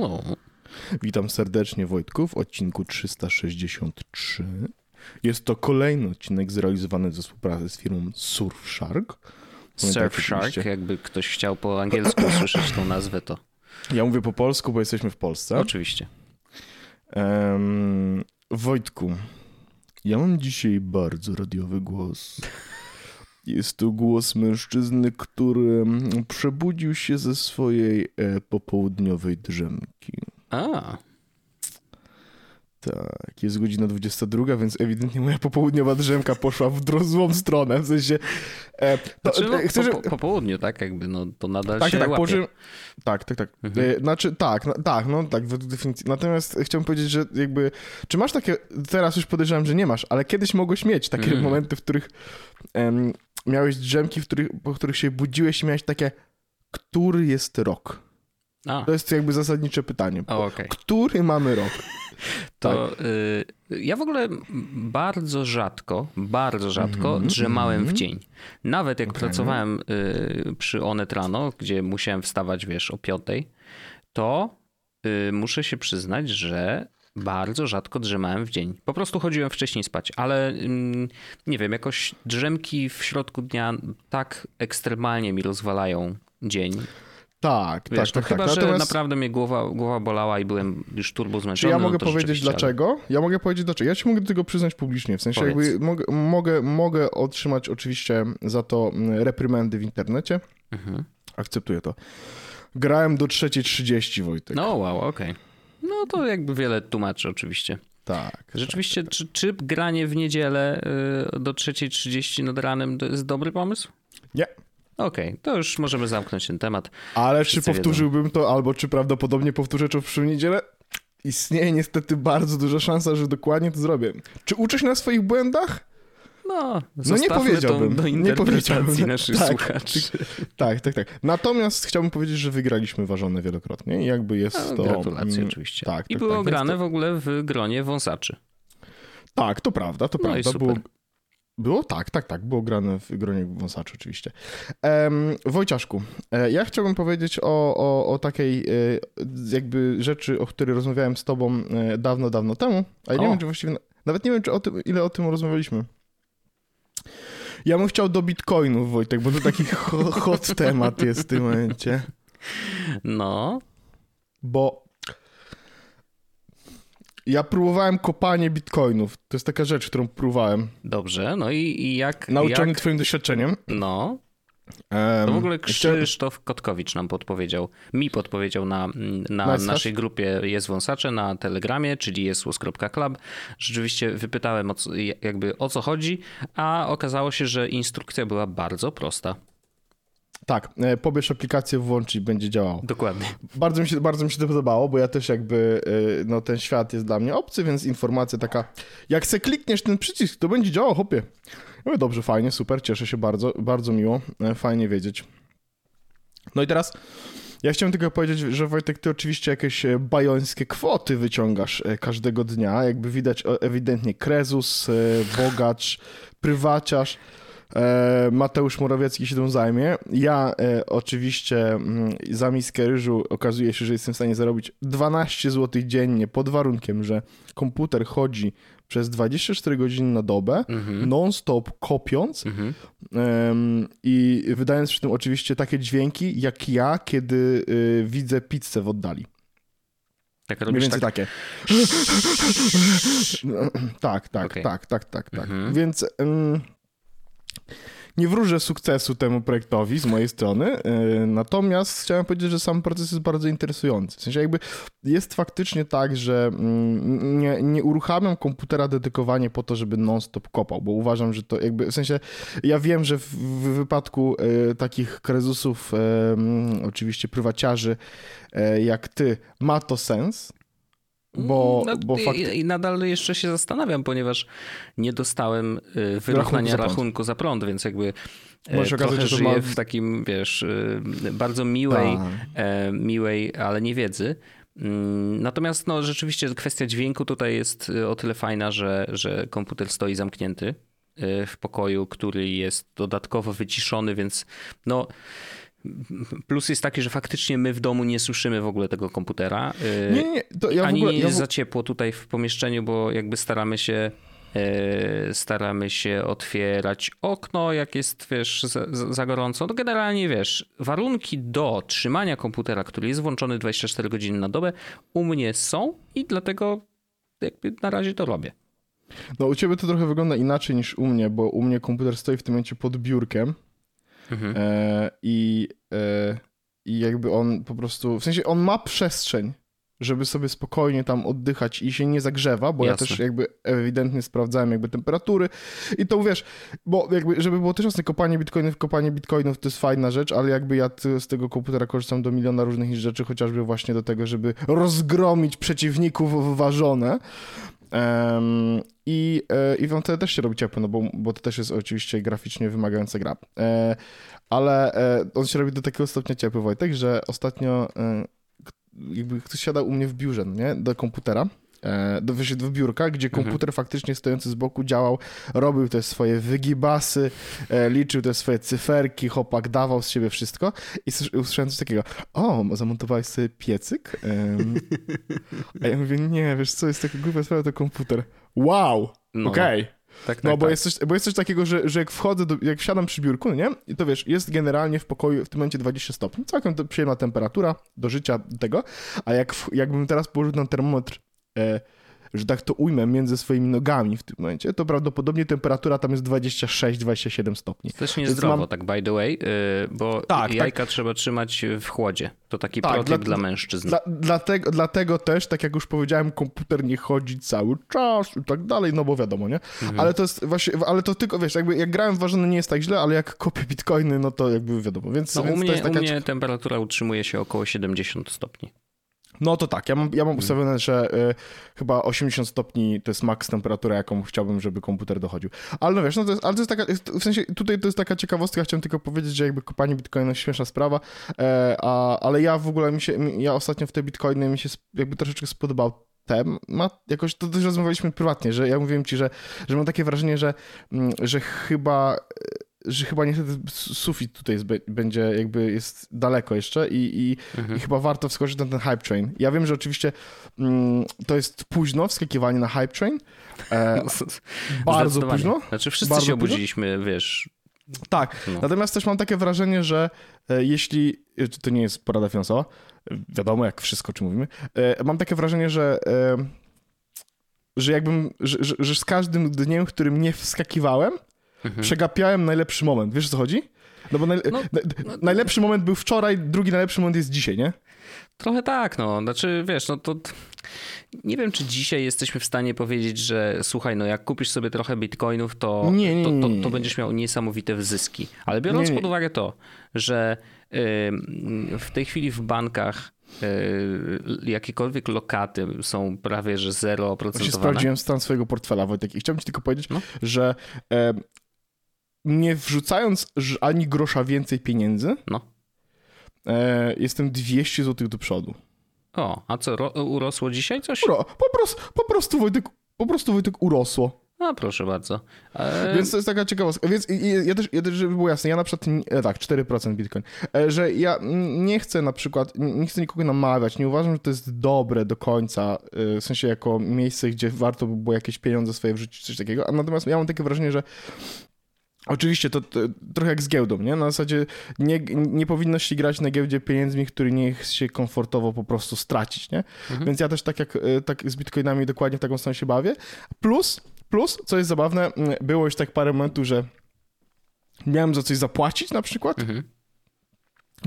Halo. Witam serdecznie, Wojtku, w odcinku 363. Jest to kolejny odcinek zrealizowany ze współpracy z firmą Surfshark. Surfshark, jakby ktoś chciał po angielsku usłyszeć tą nazwę, to... Ja mówię po polsku, bo jesteśmy w Polsce. Oczywiście. Wojtku, ja mam dzisiaj bardzo radiowy głos. Jest to głos mężczyzny, który przebudził się ze swojej popołudniowej drzemki. A. Tak, jest godzina 22, więc ewidentnie moja popołudniowa drzemka poszła w złą stronę, w sensie... po południu, tak? Jakby, no to nadal tak, się tak, łapie. Tak. Mhm. Znaczy, według definicji. Natomiast chciałbym powiedzieć, że jakby... Czy masz takie... Teraz już podejrzewam, że nie masz, ale kiedyś mogłeś mieć takie momenty, w których miałeś drzemki, po których się budziłeś i miałeś takie... Który jest rok? A. To jest jakby zasadnicze pytanie. Okay. Który mamy rok? To tak. Ja w ogóle bardzo rzadko drzemałem w dzień. Nawet jak pracowałem przy Onet rano, gdzie musiałem wstawać, wiesz, o 5:00, to muszę się przyznać, że bardzo rzadko drzemałem w dzień. Po prostu chodziłem wcześniej spać, ale nie wiem, jakoś drzemki w środku dnia tak ekstremalnie mi rozwalają dzień. Tak. Chyba, że natomiast... naprawdę mnie głowa bolała i byłem już turbo zmęczony. Czy ja mogę powiedzieć dlaczego? Ja ci mogę do tego przyznać publicznie. W sensie jakby mogę otrzymać oczywiście za to reprymendy w internecie. Mhm. Akceptuję to. Grałem do 3:30, Wojtek. No wow, okej. No to jakby wiele tłumaczy oczywiście. Tak. Rzeczywiście, tak. Czy granie w niedzielę do 3:30 nad ranem to jest dobry pomysł? Nie. Okej, to już możemy zamknąć ten temat. Ale wszyscy czy powtórzyłbym to, albo czy prawdopodobnie powtórzę to w przyszłym niedzielę? Istnieje niestety bardzo duża szansa, że dokładnie to zrobię. Czy uczę się na swoich błędach? No nie powiedziałbym. Do interpretacji naszych słuchaczy. Tak. Natomiast chciałbym powiedzieć, że wygraliśmy ważone wielokrotnie i jakby jest to... Gratulacje oczywiście. I było grane w ogóle w gronie wąsaczy. Tak, to prawda. No i było? Tak. Było grane w gronie wąsaczy oczywiście. Wojciaszku, ja chciałbym powiedzieć o takiej jakby rzeczy, o której rozmawiałem z tobą dawno temu, a ja nie wiem, czy właściwie... Nawet nie wiem, czy ile o tym rozmawialiśmy. Ja bym chciał do bitcoinów, Wojtek, bo to taki hot temat jest w tym momencie. No. Bo... Ja próbowałem kopanie bitcoinów. To jest taka rzecz, którą próbowałem. Dobrze, no i jak... Nauczony twoim doświadczeniem. No. To w ogóle Krzysztof Kotkowicz nam podpowiedział. Mi podpowiedział na naszej grupie Jest Wąsacze, na Telegramie, czyli jestlos.club. Rzeczywiście wypytałem o co chodzi, a okazało się, że instrukcja była bardzo prosta. Tak, pobierz aplikację, włącz i będzie działało. Dokładnie. Bardzo mi się to podobało, bo ja też jakby, ten świat jest dla mnie obcy, więc informacja taka, jak se klikniesz ten przycisk, to będzie działało, hopie. No dobrze, fajnie, super, cieszę się bardzo, bardzo miło, fajnie wiedzieć. No i teraz, ja chciałem tylko powiedzieć, że Wojtek, ty oczywiście jakieś bajońskie kwoty wyciągasz każdego dnia, jakby widać ewidentnie Krezus, bogacz, prywaciarz. Mateusz Morawiecki się tym zajmie. Ja oczywiście za miskę ryżu okazuje się, że jestem w stanie zarobić 12 zł dziennie pod warunkiem, że komputer chodzi przez 24 godziny na dobę, non-stop kopiąc i wydając przy tym oczywiście takie dźwięki, jak ja, kiedy widzę pizzę w oddali. Tak robisz. Mniej więcej takie. Tak. Więc... Nie wróżę sukcesu temu projektowi z mojej strony, natomiast chciałem powiedzieć, że sam proces jest bardzo interesujący. W sensie jakby jest faktycznie tak, że nie uruchamiam komputera dedykowanie po to, żeby non-stop kopał, bo uważam, że to jakby, w sensie ja wiem, że w wypadku takich krezusów, oczywiście prywaciarzy jak ty, ma to sens. Bo i nadal jeszcze się zastanawiam, ponieważ nie dostałem wyrównania rachunku za prąd, więc jakby trochę żyję w takim, wiesz, bardzo miłej, ale nie wiedzy. Natomiast rzeczywiście kwestia dźwięku tutaj jest o tyle fajna, że komputer stoi zamknięty w pokoju, który jest dodatkowo wyciszony, więc Plus jest taki, że faktycznie my w domu nie słyszymy w ogóle tego komputera. Nie, to ja ani w ogóle, za ciepło tutaj w pomieszczeniu, bo jakby staramy się otwierać okno, jak jest, wiesz, za gorąco. No generalnie, wiesz, warunki do trzymania komputera, który jest włączony 24 godziny na dobę, u mnie są i dlatego jakby na razie to robię. No u ciebie to trochę wygląda inaczej niż u mnie, bo u mnie komputer stoi w tym momencie pod biurkiem. Mhm. I jakby on po prostu, w sensie on ma przestrzeń, żeby sobie spokojnie tam oddychać i się nie zagrzewa, bo jasne. Ja też jakby ewidentnie sprawdzałem jakby temperatury i to wiesz, bo jakby żeby było też jasne, kopanie bitcoinów to jest fajna rzecz, ale jakby ja z tego komputera korzystam do miliona różnych rzeczy, chociażby właśnie do tego, żeby rozgromić przeciwników w Warzone. I wam to też się robi ciepło, no bo to też jest oczywiście graficznie wymagająca gra. Ale on się robi do takiego stopnia ciepły, Wojtek, że ostatnio jakby ktoś siadał u mnie w biurze, nie? Do komputera, do biurka, gdzie komputer faktycznie stojący z boku działał, robił te swoje wygibasy, liczył te swoje cyferki, chłopak dawał z siebie wszystko i usłyszałem coś takiego, o, zamontowałeś sobie piecyk? A ja mówię, nie, wiesz co, jest taka głupia sprawa, to komputer. Wow, no. Okej. Tak, no bo, tak. Jest coś takiego, że jak wchodzę, jak wsiadam przy biurku, nie? I to wiesz, jest generalnie w pokoju w tym momencie 20 stopni, całkiem przyjemna temperatura do życia tego, a jakbym teraz położył na termometr, że tak to ujmę, między swoimi nogami w tym momencie, to prawdopodobnie temperatura tam jest 26-27 stopni. To też niezdrowo, tak by the way, bo tak, jajka trzeba trzymać w chłodzie. To taki prototyp dla mężczyzn. Dlatego też, tak jak już powiedziałem, komputer nie chodzi cały czas i tak dalej, no bo wiadomo, nie? Mhm. Ale to jest właśnie, ale to tylko, wiesz, jakby jak grałem w Warzone nie jest tak źle, ale jak kopię bitcoiny, no to jakby wiadomo. Więc, no, to jest taka... u mnie temperatura utrzymuje się około 70 stopni. No to tak, ja mam ustawione, że chyba 80 stopni to jest maks temperatura, jaką chciałbym, żeby komputer dochodził. Ale no wiesz, no to jest, ale to jest taka, w sensie tutaj to jest taka ciekawostka, chciałem tylko powiedzieć, że jakby kopanie bitcoina śmieszna sprawa, ale ja w ogóle ja ostatnio w te bitcoiny mi się jakby troszeczkę spodobał temat, jakoś to też rozmawialiśmy prywatnie, że ja mówiłem ci, że mam takie wrażenie, że chyba niestety sufit tutaj będzie jakby jest daleko jeszcze i chyba warto wskoczyć na ten hype train. Ja wiem, że oczywiście to jest późno wskakiwanie na hype train. Bardzo późno. Znaczy wszyscy się obudziliśmy, wiesz. Tak, no. Natomiast też mam takie wrażenie, że jeśli, to nie jest porada finansowa, wiadomo jak wszystko o czym mówimy, mam takie wrażenie, że z każdym dniem, w którym nie wskakiwałem, przegapiałem najlepszy moment. Wiesz o co chodzi? No bo najlepszy moment był wczoraj, drugi najlepszy moment jest dzisiaj, nie? Trochę tak, no. Znaczy, wiesz, no to... Nie wiem, czy dzisiaj jesteśmy w stanie powiedzieć, że słuchaj, no jak kupisz sobie trochę bitcoinów, to, to będziesz miał niesamowite zyski. Ale biorąc pod uwagę to, że w tej chwili w bankach jakiekolwiek lokaty są prawie, że 0%. Ja się sprawdziłem stan swojego portfela, Wojtek, i chciałbym ci tylko powiedzieć, że nie wrzucając ani grosza więcej pieniędzy, jestem 200 zł do przodu. O, a co, urosło dzisiaj coś? Po prostu Wojtek urosło. No proszę bardzo. Więc to jest taka ciekawostka. Więc ja też, żeby było jasne, ja na przykład, 4% bitcoin, że ja nie chcę na przykład, nie chcę nikogo namawiać, nie uważam, że to jest dobre do końca, w sensie jako miejsce, gdzie warto by było jakieś pieniądze swoje wrzucić, coś takiego, natomiast ja mam takie wrażenie, że oczywiście to trochę jak z giełdą, nie? Na zasadzie nie powinno się grać na giełdzie pieniędzmi, który nie chce się komfortowo po prostu stracić, nie? Mhm. Więc ja też tak z bitcoinami dokładnie w taką stronę się bawię. Plus, co jest zabawne, było już tak parę momentów, że miałem za coś zapłacić na przykład. Mhm.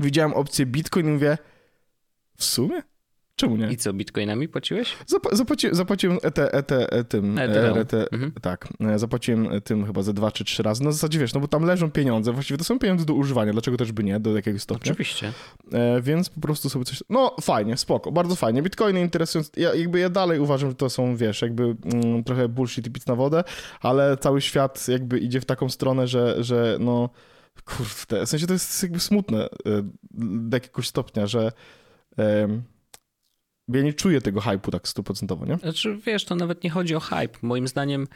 Widziałem opcję bitcoin i mówię, w sumie? Czemu nie? I co, bitcoinami płaciłeś? Zapłaciłem tym. Tak, zapłaciłem tym chyba ze 2 czy 3 razy. No w zasadzie wiesz, no bo tam leżą pieniądze. Właściwie to są pieniądze do używania. Dlaczego też by nie? Do jakiegoś stopnia. Oczywiście. Więc po prostu sobie coś... No fajnie, spoko, bardzo fajnie. Bitcoiny interesujące. Ja dalej uważam, że to są, wiesz, jakby trochę bullshit i pic na wodę, ale cały świat jakby idzie w taką stronę, że no... Kurde, w sensie to jest jakby smutne do jakiegoś stopnia, że... Ja nie czuję tego hype'u tak 100%, nie? Znaczy, wiesz, to nawet nie chodzi o hype. Moim zdaniem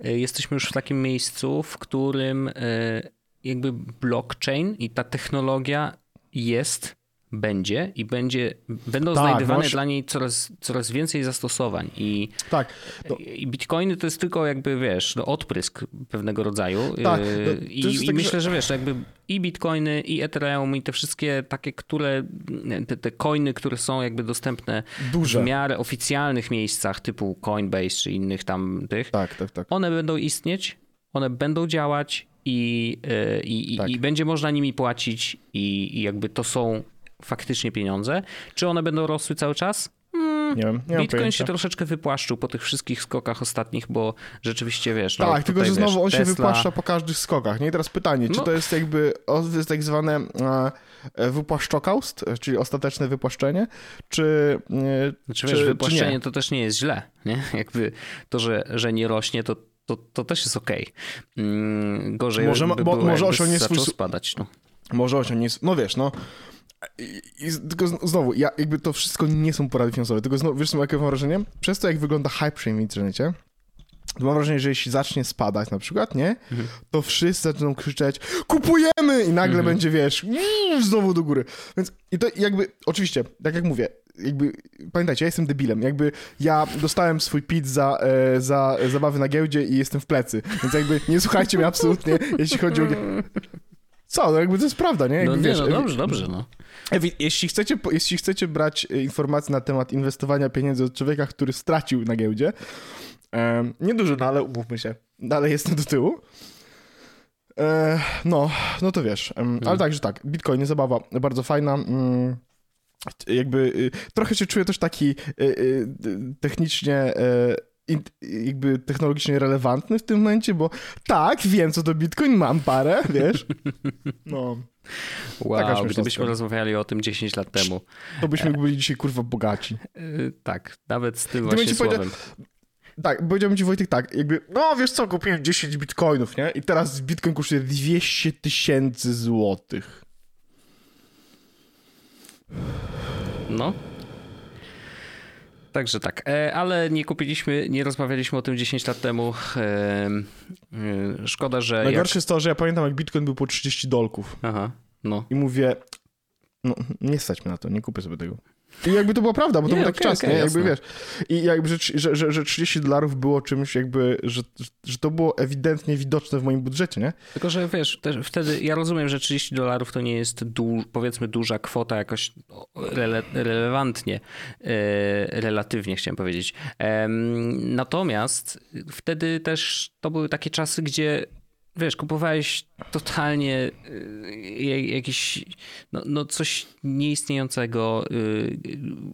jesteśmy już w takim miejscu, w którym jakby blockchain i ta technologia jest, będzie i będą znajdywane dla niej coraz więcej zastosowań. I, tak, no. I bitcoiny to jest tylko jakby, wiesz, no, odprysk pewnego rodzaju. Tak, no, i myślę, że wiesz, jakby i bitcoiny, i Ethereum, i te wszystkie takie, które, te coiny, które są jakby dostępne w miarę oficjalnych miejscach typu Coinbase czy innych tam tych, tak. One będą istnieć, one będą działać i będzie można nimi płacić i jakby to są faktycznie pieniądze. Czy one będą rosły cały czas? Nie wiem. Nie Bitcoin się troszeczkę wypłaszczył po tych wszystkich skokach ostatnich, bo rzeczywiście wiesz... Tak, no, tylko że znowu wiesz, on się wypłaszcza po każdych skokach. Nie? I teraz pytanie, czy to jest jakby tak zwane wypłaszczokaust, czyli ostateczne wypłaszczenie, czy wypłaszczenie nie? To też nie jest źle. Nie? Jakby to, że nie rośnie, to też jest okej. Gorzej by było, jakby zaczął spadać. No. Może osiągnie... No wiesz, no... Tylko znowu, jakby to wszystko nie są porady finansowe, tylko znowu, wiesz co, jakie mam wrażenie? Przez to, jak wygląda hype przynajmniej w internecie, to mam wrażenie, że jeśli zacznie spadać na przykład, nie? To wszyscy zaczną krzyczeć kupujemy! I nagle będzie, wiesz, znowu do góry. Więc i to jakby, oczywiście, tak jak mówię, jakby, pamiętajcie, ja jestem debilem, jakby ja dostałem swój PIT za zabawy na giełdzie i jestem w plecy, więc jakby nie słuchajcie mnie absolutnie, jeśli chodzi o... Co? No jakby to jest prawda, nie? Jakby, no nie, wiesz, dobrze, no. Jeśli chcecie brać informacje na temat inwestowania pieniędzy od człowieka, który stracił na giełdzie, niedużo, no ale umówmy się, dalej jestem do tyłu, no to wiesz. Ale także tak, Bitcoin, zabawa bardzo fajna, jakby trochę się czuję też taki technicznie... jakby technologicznie relevantny w tym momencie, bo tak, wiem co to Bitcoin, mam parę, wiesz. No. Wow, gdybyśmy rozmawiali o tym 10 lat temu. To byśmy byli dzisiaj kurwa bogaci. Tak, nawet z tym właśnie słowem. Tak, powiedziałbym ci Wojtek tak, jakby, no wiesz co, kupiłem 10 bitcoinów, nie? I teraz bitcoin kosztuje 200 000 złotych. No. Także tak, ale nie rozmawialiśmy o tym 10 lat temu. Szkoda, że... Najgorsze jest to, że ja pamiętam, jak Bitcoin był po $30. Aha, no. I mówię, no nie stać mnie na to, nie kupię sobie tego. I jakby to była prawda, bo to był taki czas, nie? Jakby wiesz. I jakby, że $30 było czymś jakby, że to było ewidentnie widoczne w moim budżecie, nie? Tylko, że wiesz, wtedy ja rozumiem, że $30 to nie jest powiedzmy duża kwota jakoś relewantnie, relatywnie chciałem powiedzieć. Natomiast wtedy też to były takie czasy, gdzie wiesz, kupowałeś totalnie jakieś coś nieistniejącego.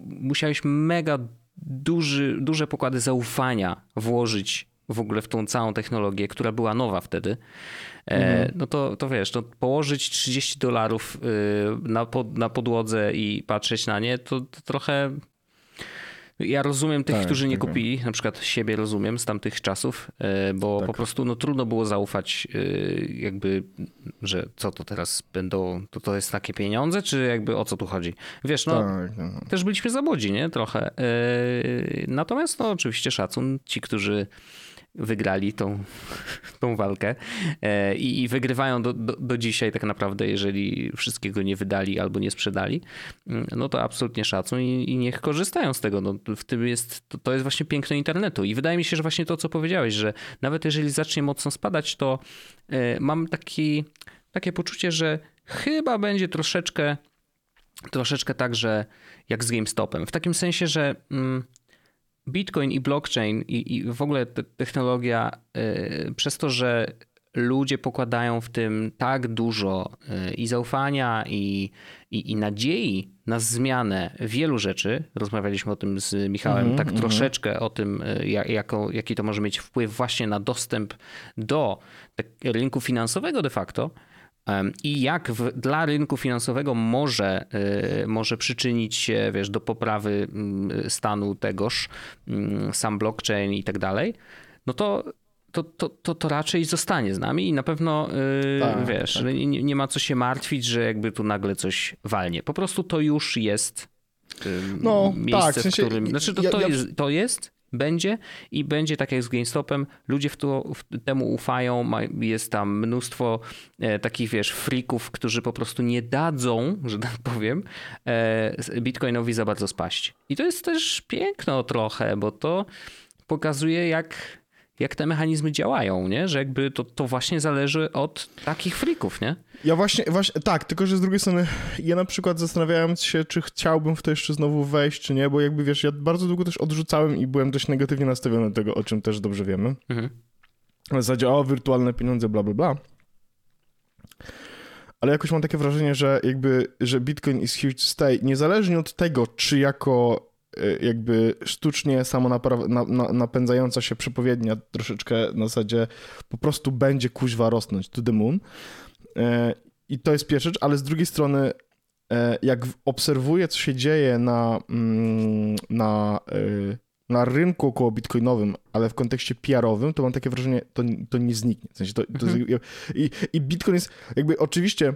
Musiałeś mega duże pokłady zaufania włożyć w ogóle w tą całą technologię, która była nowa wtedy. No to wiesz, to położyć $30 na podłodze i patrzeć na nie, to trochę... Ja rozumiem tych, którzy nie kupili, na przykład siebie rozumiem z tamtych czasów, bo po prostu trudno było zaufać jakby, że co to teraz będą, to jest takie pieniądze, czy jakby o co tu chodzi? Wiesz, też byliśmy za młodzi, nie? Trochę. Natomiast oczywiście szacun ci, którzy wygrali tą walkę i wygrywają do dzisiaj tak naprawdę, jeżeli wszystkiego nie wydali albo nie sprzedali, no to absolutnie szacun i niech korzystają z tego. No, w tym jest, to jest właśnie piękno internetu i wydaje mi się, że właśnie to, co powiedziałeś, że nawet jeżeli zacznie mocno spadać, to mam takie poczucie, że chyba będzie troszeczkę tak, że jak z GameStopem. W takim sensie, że... Bitcoin i blockchain i w ogóle technologia przez to, że ludzie pokładają w tym tak dużo i zaufania i nadziei na zmianę wielu rzeczy. Rozmawialiśmy o tym z Michałem troszeczkę o tym, jaki to może mieć wpływ właśnie na dostęp do rynku finansowego de facto. I jak dla rynku finansowego może przyczynić się, wiesz, do poprawy stanu tegoż, sam blockchain i tak dalej, no to raczej zostanie z nami i na pewno, wiesz, nie ma co się martwić, że jakby tu nagle coś walnie. Po prostu to już jest miejsce, w którym... Znaczy to jest... będzie i będzie tak jak z GameStopem, ludzie temu ufają, jest tam mnóstwo takich, wiesz, freaków, którzy po prostu nie dadzą, że tak powiem, Bitcoinowi za bardzo spaść. I to jest też piękno trochę, bo to pokazuje jak te mechanizmy działają, nie? Że jakby to właśnie zależy od takich freaków, nie? Ja właśnie, tak, tylko że z drugiej strony ja na przykład zastanawiając się, czy chciałbym w to jeszcze znowu wejść, czy nie, bo jakby wiesz, ja bardzo długo też odrzucałem i byłem dość negatywnie nastawiony do tego, o czym też dobrze wiemy. Mhm. W zasadzie, wirtualne pieniądze, bla, bla, bla. Ale jakoś mam takie wrażenie, że jakby, że Bitcoin is here to stay, niezależnie od tego, czy jako jakby sztucznie napędzająca się przepowiednia troszeczkę na zasadzie po prostu będzie kuźwa rosnąć to the moon. I to jest pierwsza rzecz, ale z drugiej strony jak obserwuję, co się dzieje na rynku około bitcoinowym, ale w kontekście PR-owym, to mam takie wrażenie, to nie zniknie. W sensie i Bitcoin jest jakby oczywiście...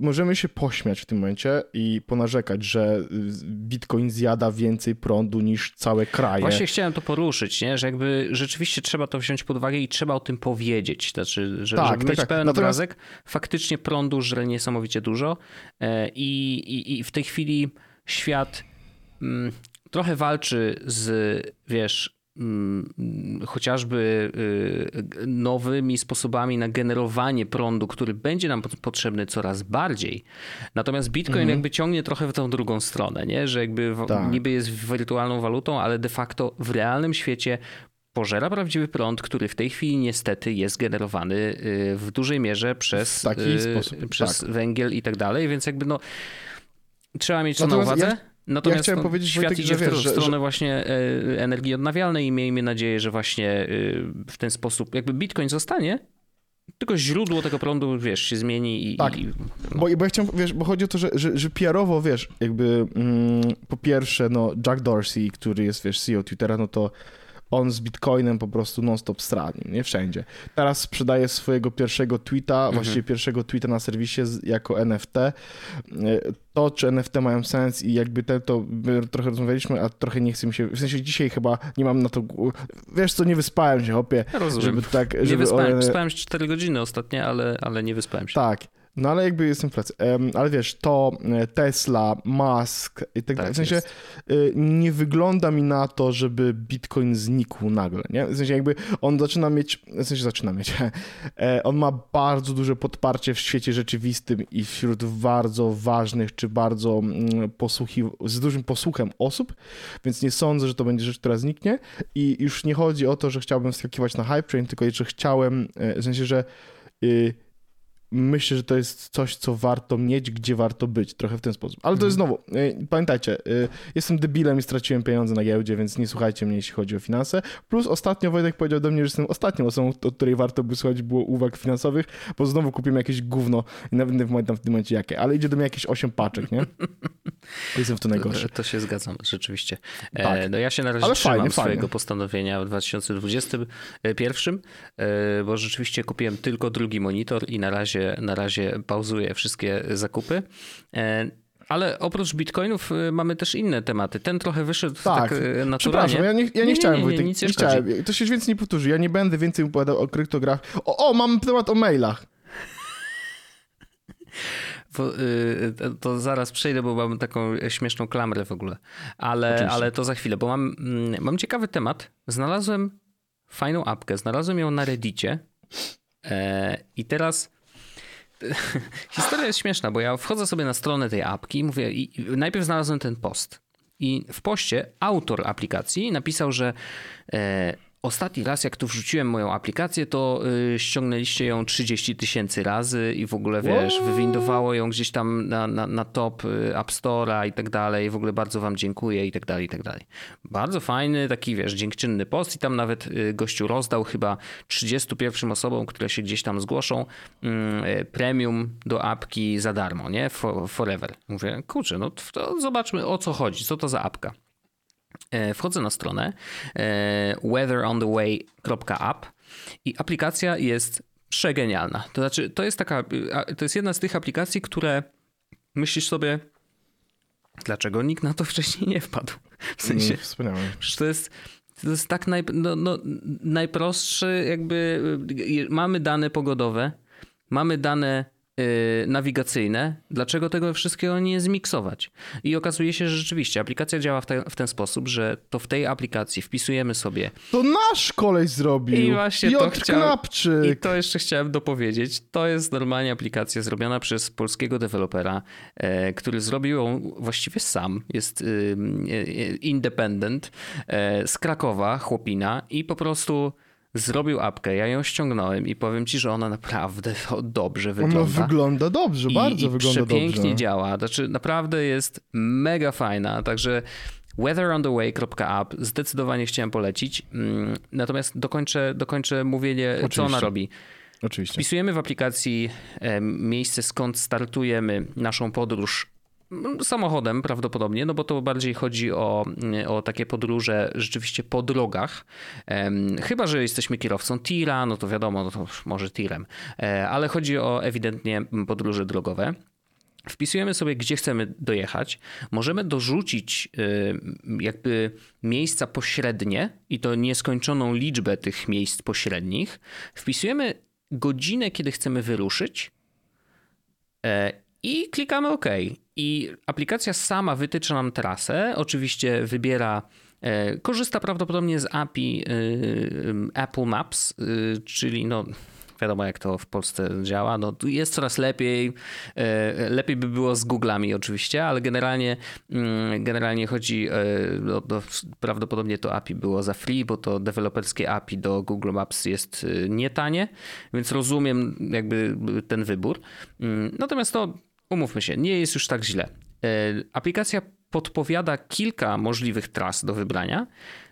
Możemy się pośmiać w tym momencie i ponarzekać, że Bitcoin zjada więcej prądu niż całe kraje. Właśnie chciałem to poruszyć, nie? Że jakby rzeczywiście trzeba to wziąć pod uwagę i trzeba o tym powiedzieć. Znaczy, że żeby mieć pełen obrazek, faktycznie prądu żre niesamowicie dużo i w tej chwili świat trochę walczy z, wiesz... chociażby nowymi sposobami na generowanie prądu, który będzie nam potrzebny coraz bardziej. Natomiast Bitcoin jakby ciągnie trochę w tą drugą stronę, nie? Że jakby niby jest wirtualną walutą, ale de facto w realnym świecie pożera prawdziwy prąd, który w tej chwili niestety jest generowany w dużej mierze przez, sposób, przez węgiel i tak dalej, więc jakby no trzeba mieć to na uwadze. Natomiast ja powiedzieć, świat idzie w stronę właśnie energii odnawialnej i miejmy nadzieję, że właśnie w ten sposób jakby Bitcoin zostanie, tylko źródło tego prądu, wiesz, się zmieni. Bo ja chciałem, wiesz, bo chodzi o to, że PR-owo, wiesz, jakby po pierwsze, no Jack Dorsey, który jest, wiesz, CEO Twittera, no to on z Bitcoinem po prostu non-stop strani, nie? Wszędzie. Teraz sprzedaje swojego pierwszego tweeta, właściwie pierwszego tweeta na serwisie jako NFT. To, czy NFT mają sens i jakby to trochę rozmawialiśmy, a trochę nie chce mi się... W sensie dzisiaj chyba nie mam na to... Wiesz co, nie wyspałem się, hopie. Ja rozumiem. Wyspałem się 4 godziny ostatnio, ale nie wyspałem się. Tak. No ale jakby jest inflacja. Ale wiesz, to Tesla, Musk i tak dalej. W sensie nie wygląda mi na to, żeby Bitcoin znikł nagle, nie? W sensie jakby on zaczyna mieć. On ma bardzo duże podparcie w świecie rzeczywistym i wśród bardzo ważnych czy bardzo z dużym posłuchem osób, więc nie sądzę, że to będzie rzecz, która zniknie i już nie chodzi o to, że chciałbym wskakiwać na hype train, tylko że chciałem, w sensie, że myślę, że to jest coś, co warto mieć, gdzie warto być, trochę w ten sposób. Ale to jest znowu, pamiętajcie, jestem debilem i straciłem pieniądze na giełdzie, więc nie słuchajcie mnie, jeśli chodzi o finanse. Plus ostatnio Wojtek powiedział do mnie, że jestem ostatnią osobą, od której warto by słuchać było uwag finansowych, bo znowu kupiłem jakieś gówno i nawet nie pamiętam w tym momencie jakie, ale idzie do mnie jakieś 8 paczek, nie? Jestem w to najgorszy. To się zgadzam, rzeczywiście. Tak. No ja się na razie trzymam swojego postanowienia w 2021, bo rzeczywiście kupiłem tylko drugi monitor i na razie pauzuję wszystkie zakupy. Ale oprócz bitcoinów mamy też inne tematy. Ten trochę wyszedł tak naturalnie. Przepraszam, ja nie chciałem, Wojtek. Nie chciałem. To się więcej nie powtórzy. Ja nie będę więcej opowiadał o kryptografii. O, mam temat o mailach. To zaraz przejdę, bo mam taką śmieszną klamrę w ogóle. Ale to za chwilę, bo mam ciekawy temat. Znalazłem fajną apkę. Znalazłem ją na Reddicie. I teraz... Historia jest śmieszna, bo ja wchodzę sobie na stronę tej apki i mówię, i najpierw znalazłem ten post. I w poście autor aplikacji napisał, że ostatni raz jak tu wrzuciłem moją aplikację, to ściągnęliście ją 30 000 razy i w ogóle wiesz, wywindowało ją gdzieś tam na top App Store'a i tak dalej. W ogóle bardzo wam dziękuję i tak dalej, i tak dalej. Bardzo fajny taki, wiesz, dziękczynny post i tam nawet gościu rozdał chyba 31 osobom, które się gdzieś tam zgłoszą premium do apki za darmo, nie? Forever. Mówię, kurczę, no to zobaczmy o co chodzi, co to za apka. Wchodzę na stronę weatherontheway.app i aplikacja jest przegenialna. To znaczy, to jest jedna z tych aplikacji, które myślisz sobie, dlaczego nikt na to wcześniej nie wpadł? W sensie, to jest tak najprostszy jakby, mamy dane pogodowe, mamy dane nawigacyjne, dlaczego tego wszystkiego nie zmiksować? I okazuje się, że rzeczywiście aplikacja działa w ten sposób, że to w tej aplikacji wpisujemy sobie... To nasz koleś zrobił! I właśnie Piotr Knapczyk! I to jeszcze chciałem dopowiedzieć. To jest normalnie aplikacja zrobiona przez polskiego dewelopera, który zrobił ją właściwie sam. Jest independent, z Krakowa, chłopina i po prostu... Zrobił apkę, ja ją ściągnąłem i powiem ci, że ona naprawdę dobrze wygląda. Ona wygląda dobrze, bardzo wygląda dobrze. I przepięknie działa, znaczy naprawdę jest mega fajna, także weatherontheway.app zdecydowanie chciałem polecić, natomiast dokończę mówienie, oczywiście, co ona robi. Oczywiście. Wpisujemy w aplikacji miejsce, skąd startujemy naszą podróż samochodem prawdopodobnie, no bo to bardziej chodzi o takie podróże rzeczywiście po drogach. Chyba że jesteśmy kierowcą tira, no to wiadomo, no to może tirem. Ale chodzi o ewidentnie podróże drogowe. Wpisujemy sobie, gdzie chcemy dojechać. Możemy dorzucić jakby miejsca pośrednie i to nieskończoną liczbę tych miejsc pośrednich. Wpisujemy godzinę, kiedy chcemy wyruszyć i klikamy OK. I aplikacja sama wytycza nam trasę, oczywiście wybiera, korzysta prawdopodobnie z API Apple Maps, czyli no wiadomo jak to w Polsce działa, no jest coraz lepiej, lepiej by było z Google'ami oczywiście, ale generalnie chodzi, prawdopodobnie to API było za free, bo to deweloperskie API do Google Maps jest nietanie, więc rozumiem jakby ten wybór, natomiast to umówmy się, nie jest już tak źle. Aplikacja podpowiada kilka możliwych tras do wybrania.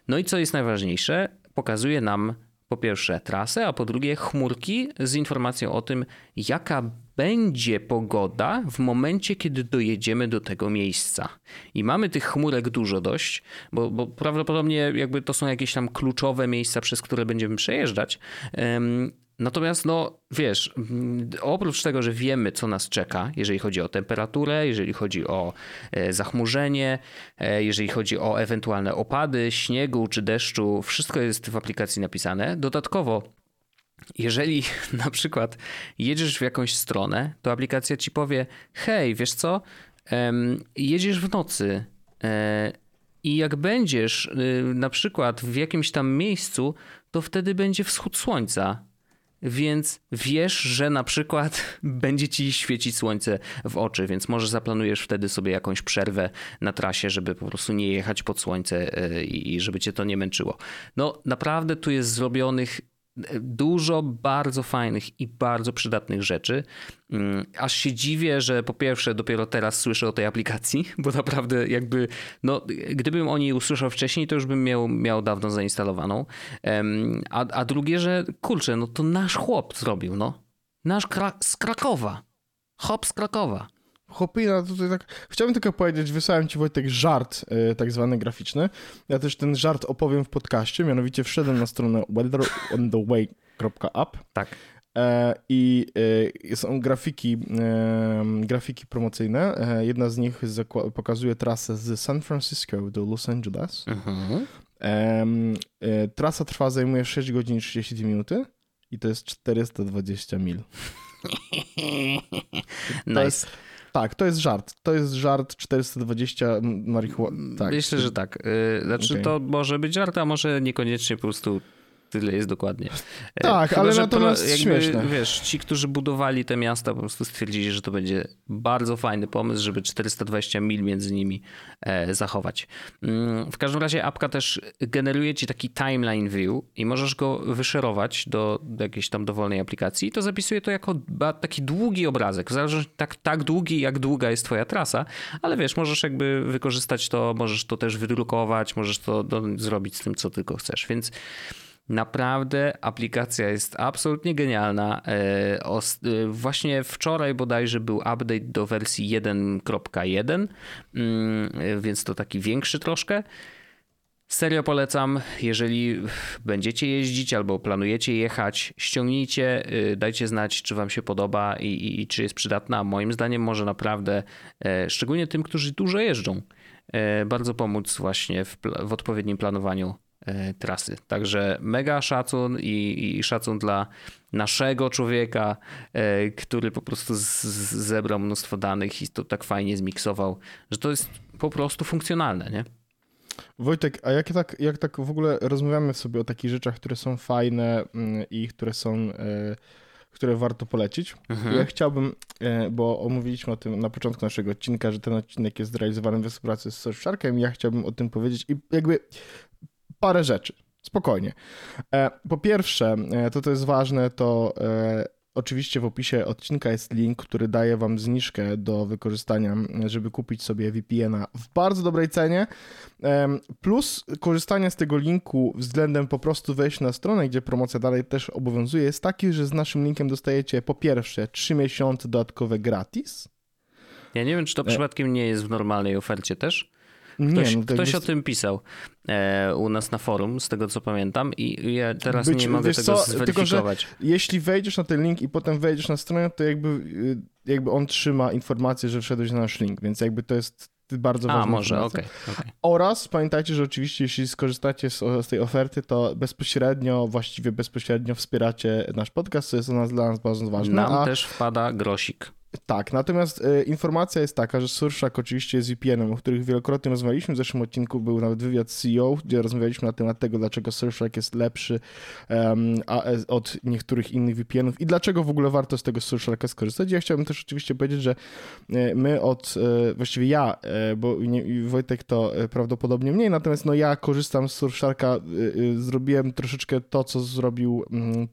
No i co jest najważniejsze, pokazuje nam po pierwsze trasę, a po drugie chmurki z informacją o tym, jaka będzie pogoda w momencie, kiedy dojedziemy do tego miejsca. I mamy tych chmurek dużo dość, bo prawdopodobnie jakby to są jakieś tam kluczowe miejsca, przez które będziemy przejeżdżać. Natomiast, no wiesz, oprócz tego, że wiemy, co nas czeka, jeżeli chodzi o temperaturę, jeżeli chodzi o zachmurzenie, jeżeli chodzi o ewentualne opady, śniegu czy deszczu, wszystko jest w aplikacji napisane. Dodatkowo, jeżeli na przykład jedziesz w jakąś stronę, to aplikacja ci powie, hej, wiesz co, jedziesz w nocy i jak będziesz na przykład w jakimś tam miejscu, to wtedy będzie wschód słońca. Więc wiesz, że na przykład będzie ci świecić słońce w oczy, więc może zaplanujesz wtedy sobie jakąś przerwę na trasie, żeby po prostu nie jechać pod słońce i żeby cię to nie męczyło. No naprawdę tu jest zrobionych dużo bardzo fajnych i bardzo przydatnych rzeczy. Aż się dziwię, że po pierwsze dopiero teraz słyszę o tej aplikacji, bo naprawdę jakby, no gdybym o niej usłyszał wcześniej, to już bym miał dawno zainstalowaną. A drugie, że kurczę, no to nasz chłop zrobił, no. Nasz z Krakowa. Chłop z Krakowa. Chłopina, tutaj tak. Chciałbym tylko powiedzieć, wysłałem ci, Wojtek, żart tak zwany graficzny. Ja też ten żart opowiem w podcaście, mianowicie wszedłem na stronę weatherontheway.app. Tak. I są grafiki promocyjne. Jedna z nich pokazuje trasę z San Francisco do Los Angeles. Mhm. Trasa zajmuje 6 godzin i 32 minuty i to jest 420 mil. Nice. Tak, to jest żart. To jest żart 420 marihuany. Tak. Myślę, że tak. Znaczy okay. To może być żart, a może niekoniecznie po prostu tyle jest dokładnie. Tak, chyba, ale natomiast śmieszne. Wiesz, ci, którzy budowali te miasta, po prostu stwierdzili, że to będzie bardzo fajny pomysł, żeby 420 mil między nimi zachować. W każdym razie apka też generuje ci taki timeline view i możesz go wyszerować do jakiejś tam dowolnej aplikacji i to zapisuje to jako taki długi obrazek. W zależności tak długi, jak długa jest twoja trasa, ale wiesz, możesz jakby wykorzystać to, możesz to też wydrukować, możesz to zrobić z tym, co tylko chcesz, więc naprawdę aplikacja jest absolutnie genialna. Właśnie wczoraj bodajże był update do wersji 1.1, więc to taki większy troszkę. Serio polecam, jeżeli będziecie jeździć albo planujecie jechać, ściągnijcie, dajcie znać, czy wam się podoba i czy jest przydatna. Moim zdaniem może naprawdę, szczególnie tym, którzy dużo jeżdżą. bardzo pomóc właśnie w odpowiednim planowaniu trasy. Także mega szacun i szacun dla naszego człowieka, który po prostu zebrał mnóstwo danych i to tak fajnie zmiksował, że to jest po prostu funkcjonalne, nie? Wojtek, a jak tak w ogóle rozmawiamy sobie o takich rzeczach, które są fajne i które warto polecić. Mhm. Ja chciałbym, bo omówiliśmy o tym na początku naszego odcinka, że ten odcinek jest zrealizowany we współpracy z Surfsharkiem, ja chciałbym o tym powiedzieć i jakby parę rzeczy, spokojnie. Po pierwsze, to co jest ważne, to oczywiście w opisie odcinka jest link, który daje wam zniżkę do wykorzystania, żeby kupić sobie VPN-a w bardzo dobrej cenie, plus korzystanie z tego linku względem po prostu wejść na stronę, gdzie promocja dalej też obowiązuje, jest taki, że z naszym linkiem dostajecie po pierwsze 3 miesiące dodatkowe gratis. Ja nie wiem, czy to przypadkiem nie jest w normalnej ofercie też. Ktoś o tym pisał u nas na forum, z tego co pamiętam, i ja teraz nie mogę tego zweryfikować. Tylko, że jeśli wejdziesz na ten link i potem wejdziesz na stronę, to jakby on trzyma informację, że wszedłeś na nasz link, więc jakby to jest bardzo ważna informacja. Okay. Oraz pamiętajcie, że oczywiście jeśli skorzystacie z tej oferty, to bezpośrednio wspieracie nasz podcast, co jest dla nas bardzo ważne. Nam też wpada grosik. Tak, natomiast informacja jest taka, że Surfshark oczywiście jest VPN-em, o których wielokrotnie rozmawialiśmy. W zeszłym odcinku był nawet wywiad z CEO, gdzie rozmawialiśmy na temat tego, dlaczego Surfshark jest lepszy od niektórych innych VPN-ów i dlaczego w ogóle warto z tego Surfsharka skorzystać. Ja chciałbym też oczywiście powiedzieć, że my właściwie ja, bo Wojtek to prawdopodobnie mniej, natomiast ja korzystam z Surfsharka, zrobiłem troszeczkę to, co zrobił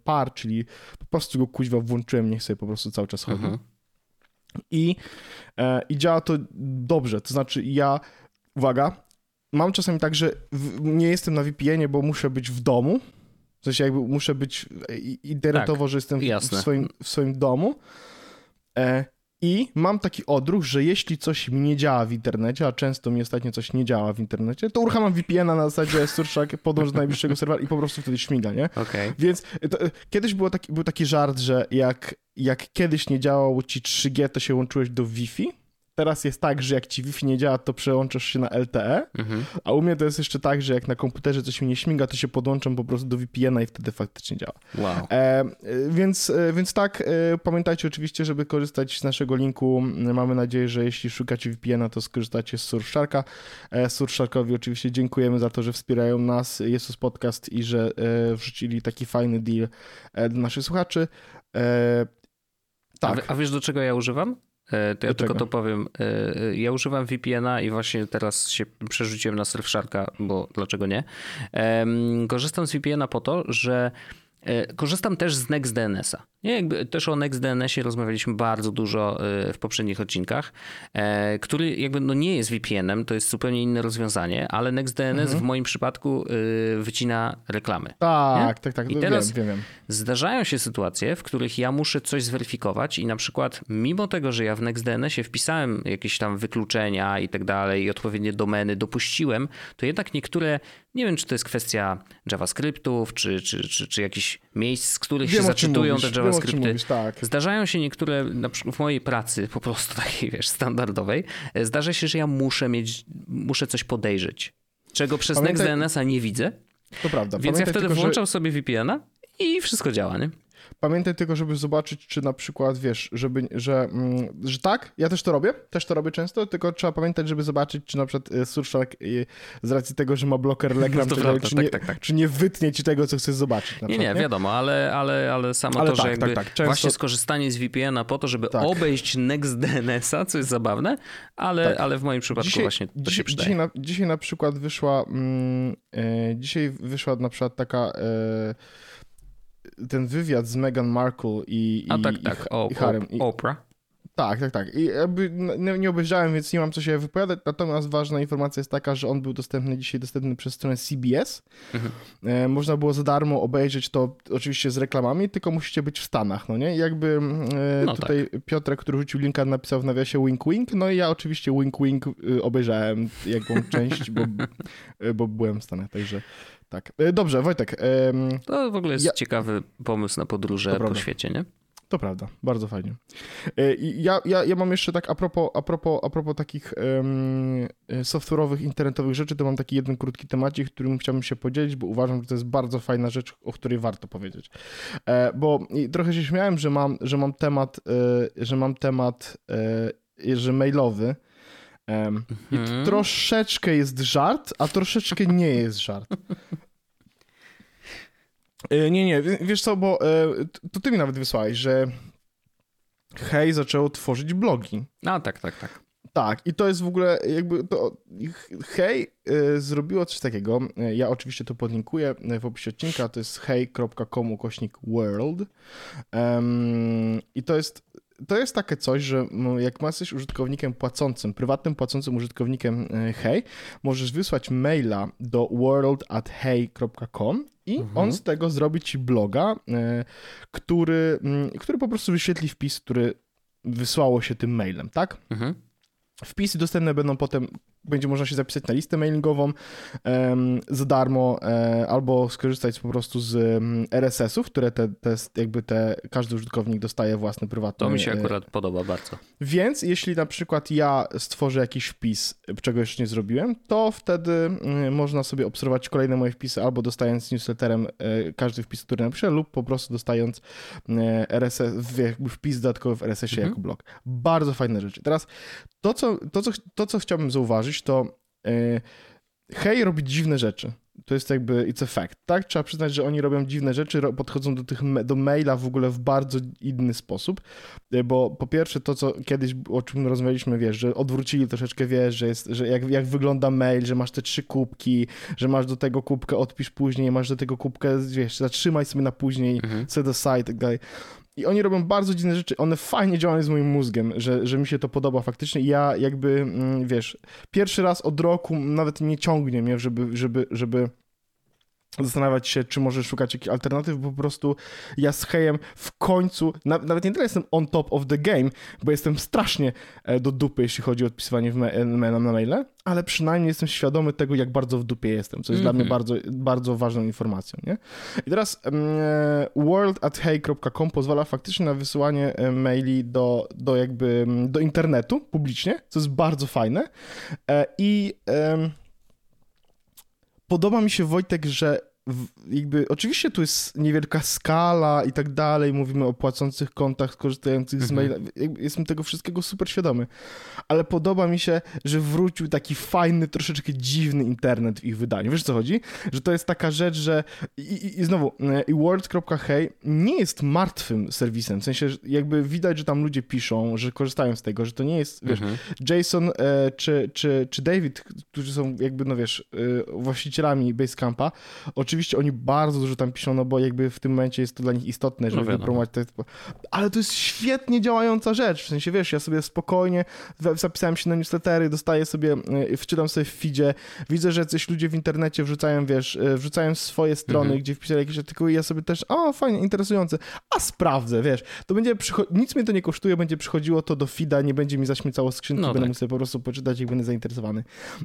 Par, czyli po prostu go kuźwa włączyłem, niech sobie po prostu cały czas chodzi. Mhm. I działa to dobrze, to znaczy ja, uwaga, mam czasami tak, że nie jestem na VPN-ie, bo muszę być w domu, w sensie jakby muszę być internetowo, tak, że jestem w swoim domu i mam taki odruch, że jeśli coś mi nie działa w internecie, a często mi ostatnio coś nie działa w internecie, to uruchamam VPN-a na zasadzie Surfshark, podążę do najbliższego serwera i po prostu wtedy śmiga, nie? Okay. Więc kiedyś był taki żart, że jak kiedyś nie działało ci 3G, to się łączyłeś do Wi-Fi. Teraz jest tak, że jak ci Wi-Fi nie działa, to przełączasz się na LTE, a u mnie to jest jeszcze tak, że jak na komputerze coś mi nie śmiga, to się podłączam po prostu do VPN-a i wtedy faktycznie działa. Wow. Więc tak, pamiętajcie oczywiście, żeby korzystać z naszego linku. Mamy nadzieję, że jeśli szukacie VPN-a, to skorzystacie z Surfsharka. Surfsharkowi oczywiście dziękujemy za to, że wspierają nas, jest to podcast i że wrzucili taki fajny deal dla naszych słuchaczy. Tak. A wiesz, do czego ja używam? To ja tylko to powiem. Ja używam VPN-a i właśnie teraz się przerzuciłem na Surfsharka, bo dlaczego nie? Korzystam z VPN-a po to, że korzystam też z NextDNS-a. Też o NextDNS-ie rozmawialiśmy bardzo dużo w poprzednich odcinkach, który jakby nie jest VPN-em, to jest zupełnie inne rozwiązanie, ale NextDNS w moim przypadku wycina reklamy. Tak. I teraz wiem. Zdarzają się sytuacje, w których ja muszę coś zweryfikować i na przykład mimo tego, że ja w NextDNS-ie wpisałem jakieś tam wykluczenia i tak dalej i odpowiednie domeny dopuściłem, to jednak niektóre, nie wiem czy to jest kwestia JavaScriptów, czy jakichś miejsc, z których się zaczytują te JavaScripty. Zdarzają się niektóre, na przykład w mojej pracy po prostu takiej, standardowej, zdarza się, że ja muszę coś podejrzeć, czego przez NextDNS-a nie widzę. To prawda. Więc ja wtedy włączam sobie VPN-a i wszystko działa, nie? Pamiętaj tylko, żeby zobaczyć, czy na przykład, że tak, ja też to robię często, tylko trzeba pamiętać, żeby zobaczyć, czy na przykład Surfshark z racji tego, że ma bloker Telegram, czy nie wytnie ci tego, co chcesz zobaczyć. Nie, wiadomo, ale samo ale to, tak, że jakby tak. Często... właśnie skorzystanie z VPN-a po to, żeby obejść NextDNS-a, co jest zabawne, ale w moim przypadku dzisiaj się przydaje. Dzisiaj wyszła na przykład taka... ten wywiad z Meghan Markle i Harrym. Oprah. Tak. I nie obejrzałem, więc nie mam co się wypowiadać, natomiast ważna informacja jest taka, że on był dzisiaj dostępny przez stronę CBS. Można było za darmo obejrzeć to oczywiście z reklamami, tylko musicie być w Stanach, no nie? Piotrek, który rzucił linka, napisał w nawiasie wink wink, no i ja oczywiście wink wink obejrzałem jaką część, bo byłem w Stanach, także... Tak. Dobrze, Wojtek. To w ogóle jest ciekawy pomysł na podróże po świecie, nie? To prawda, bardzo fajnie. Ja mam jeszcze tak a propos takich software'owych, internetowych rzeczy, to mam taki jeden krótki temacik, którym chciałbym się podzielić, bo uważam, że to jest bardzo fajna rzecz, o której warto powiedzieć. Bo trochę się śmiałem, że mam temat mailowy. I to troszeczkę jest żart, a troszeczkę nie jest żart. Nie, wiesz co, bo to ty mi nawet wysłałeś, że Hej zaczęło tworzyć blogi. A, tak. Tak, i to jest w ogóle jakby to Hej zrobiło coś takiego, ja oczywiście to podlinkuję w opisie odcinka, to jest hej.com/world i to jest takie coś, że jak jesteś użytkownikiem płacącym, prywatnym płacącym użytkownikiem Hey, możesz wysłać maila do world@hey.com i on z tego zrobi ci bloga, który po prostu wyświetli wpis, który wysłało się tym mailem, tak? Mhm. Wpisy dostępne będą potem, będzie można się zapisać na listę mailingową za darmo albo skorzystać po prostu z RSS-ów, które każdy użytkownik dostaje własny prywatny. To mi się akurat podoba bardzo. Więc jeśli na przykład ja stworzę jakiś wpis, czego jeszcze nie zrobiłem, to wtedy można sobie obserwować kolejne moje wpisy albo dostając newsletterem każdy wpis, który napiszę lub po prostu dostając RSS, jakby wpis dodatkowy w RSS-ie jako blog. Bardzo fajne rzeczy. Teraz to, co chciałbym zauważyć, to Hej robi dziwne rzeczy. To jest jakby it's a fact, tak? Trzeba przyznać, że oni robią dziwne rzeczy, podchodzą do maila w ogóle w bardzo inny sposób, bo po pierwsze to, co kiedyś, o czym rozmawialiśmy, wiesz, że odwrócili troszeczkę, wiesz, że jak wygląda mail, że masz te 3 kubki, że masz do tego kubkę odpisz później, masz do tego kubkę, wiesz, zatrzymaj sobie na później, set aside i tak dalej. I oni robią bardzo dziwne rzeczy, one fajnie działają z moim mózgiem, że mi się to podoba faktycznie. Ja jakby, wiesz, pierwszy raz od roku nawet nie ciągnie mnie, żeby zastanawiać się, czy może szukać jakichś alternatyw, bo po prostu ja z Hejem w końcu, nawet nie tyle jestem on top of the game, bo jestem strasznie do dupy, jeśli chodzi o odpisywanie na maile, ale przynajmniej jestem świadomy tego, jak bardzo w dupie jestem, co jest dla mnie bardzo, bardzo ważną informacją, nie? I teraz world@hey.com pozwala faktycznie na wysyłanie maili do internetu publicznie, co jest bardzo fajne podoba mi się, Wojtek, że oczywiście tu jest niewielka skala i tak dalej, mówimy o płacących kontach, korzystających z maila, jestem tego wszystkiego super świadomy, ale podoba mi się, że wrócił taki fajny, troszeczkę dziwny internet w ich wydaniu, wiesz co chodzi? Że to jest taka rzecz, że i znowu world.hey nie jest martwym serwisem, w sensie jakby widać, że tam ludzie piszą, że korzystają z tego, że to nie jest, wiesz, Jason czy David, którzy są jakby, no wiesz, właścicielami Basecampa, oczywiście oni bardzo dużo tam piszą, no bo jakby w tym momencie jest to dla nich istotne, żeby promować te... Ale to jest świetnie działająca rzecz, w sensie wiesz, ja sobie spokojnie zapisałem się na newslettery, dostaję sobie, wczytam sobie w feedzie, widzę, że coś ludzie w internecie wrzucają, wiesz, wrzucają swoje strony, gdzie wpisali jakieś artykuły i ja sobie też, fajnie, interesujące, a sprawdzę, wiesz, to będzie, nic mnie to nie kosztuje, będzie przychodziło to do feeda, nie będzie mi zaśmiecało skrzynki, będę mógł sobie po prostu poczytać, jak będę zainteresowany.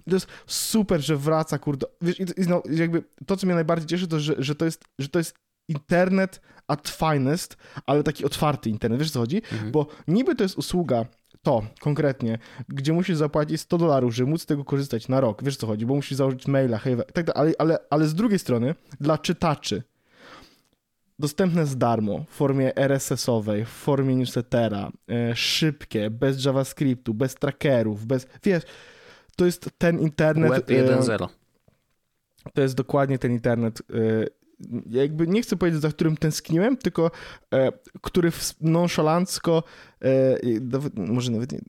To jest super, że wraca, kurde, wiesz, no, jakby to, co mnie najbardziej cieszy, to, że to jest internet at finest, ale taki otwarty internet, wiesz co chodzi? Bo niby to jest usługa, to konkretnie, gdzie musisz zapłacić $100, żeby móc z tego korzystać na rok, wiesz co chodzi, bo musisz założyć maila, hej, tak, ale z drugiej strony dla czytaczy dostępne za darmo w formie RSS-owej, w formie newslettera, szybkie, bez JavaScriptu, bez trackerów, bez, wiesz, to jest ten internet... Web 1.0. To jest dokładnie ten internet, jakby nie chcę powiedzieć, za którym tęskniłem, tylko który nonszalancko, może nawet nie,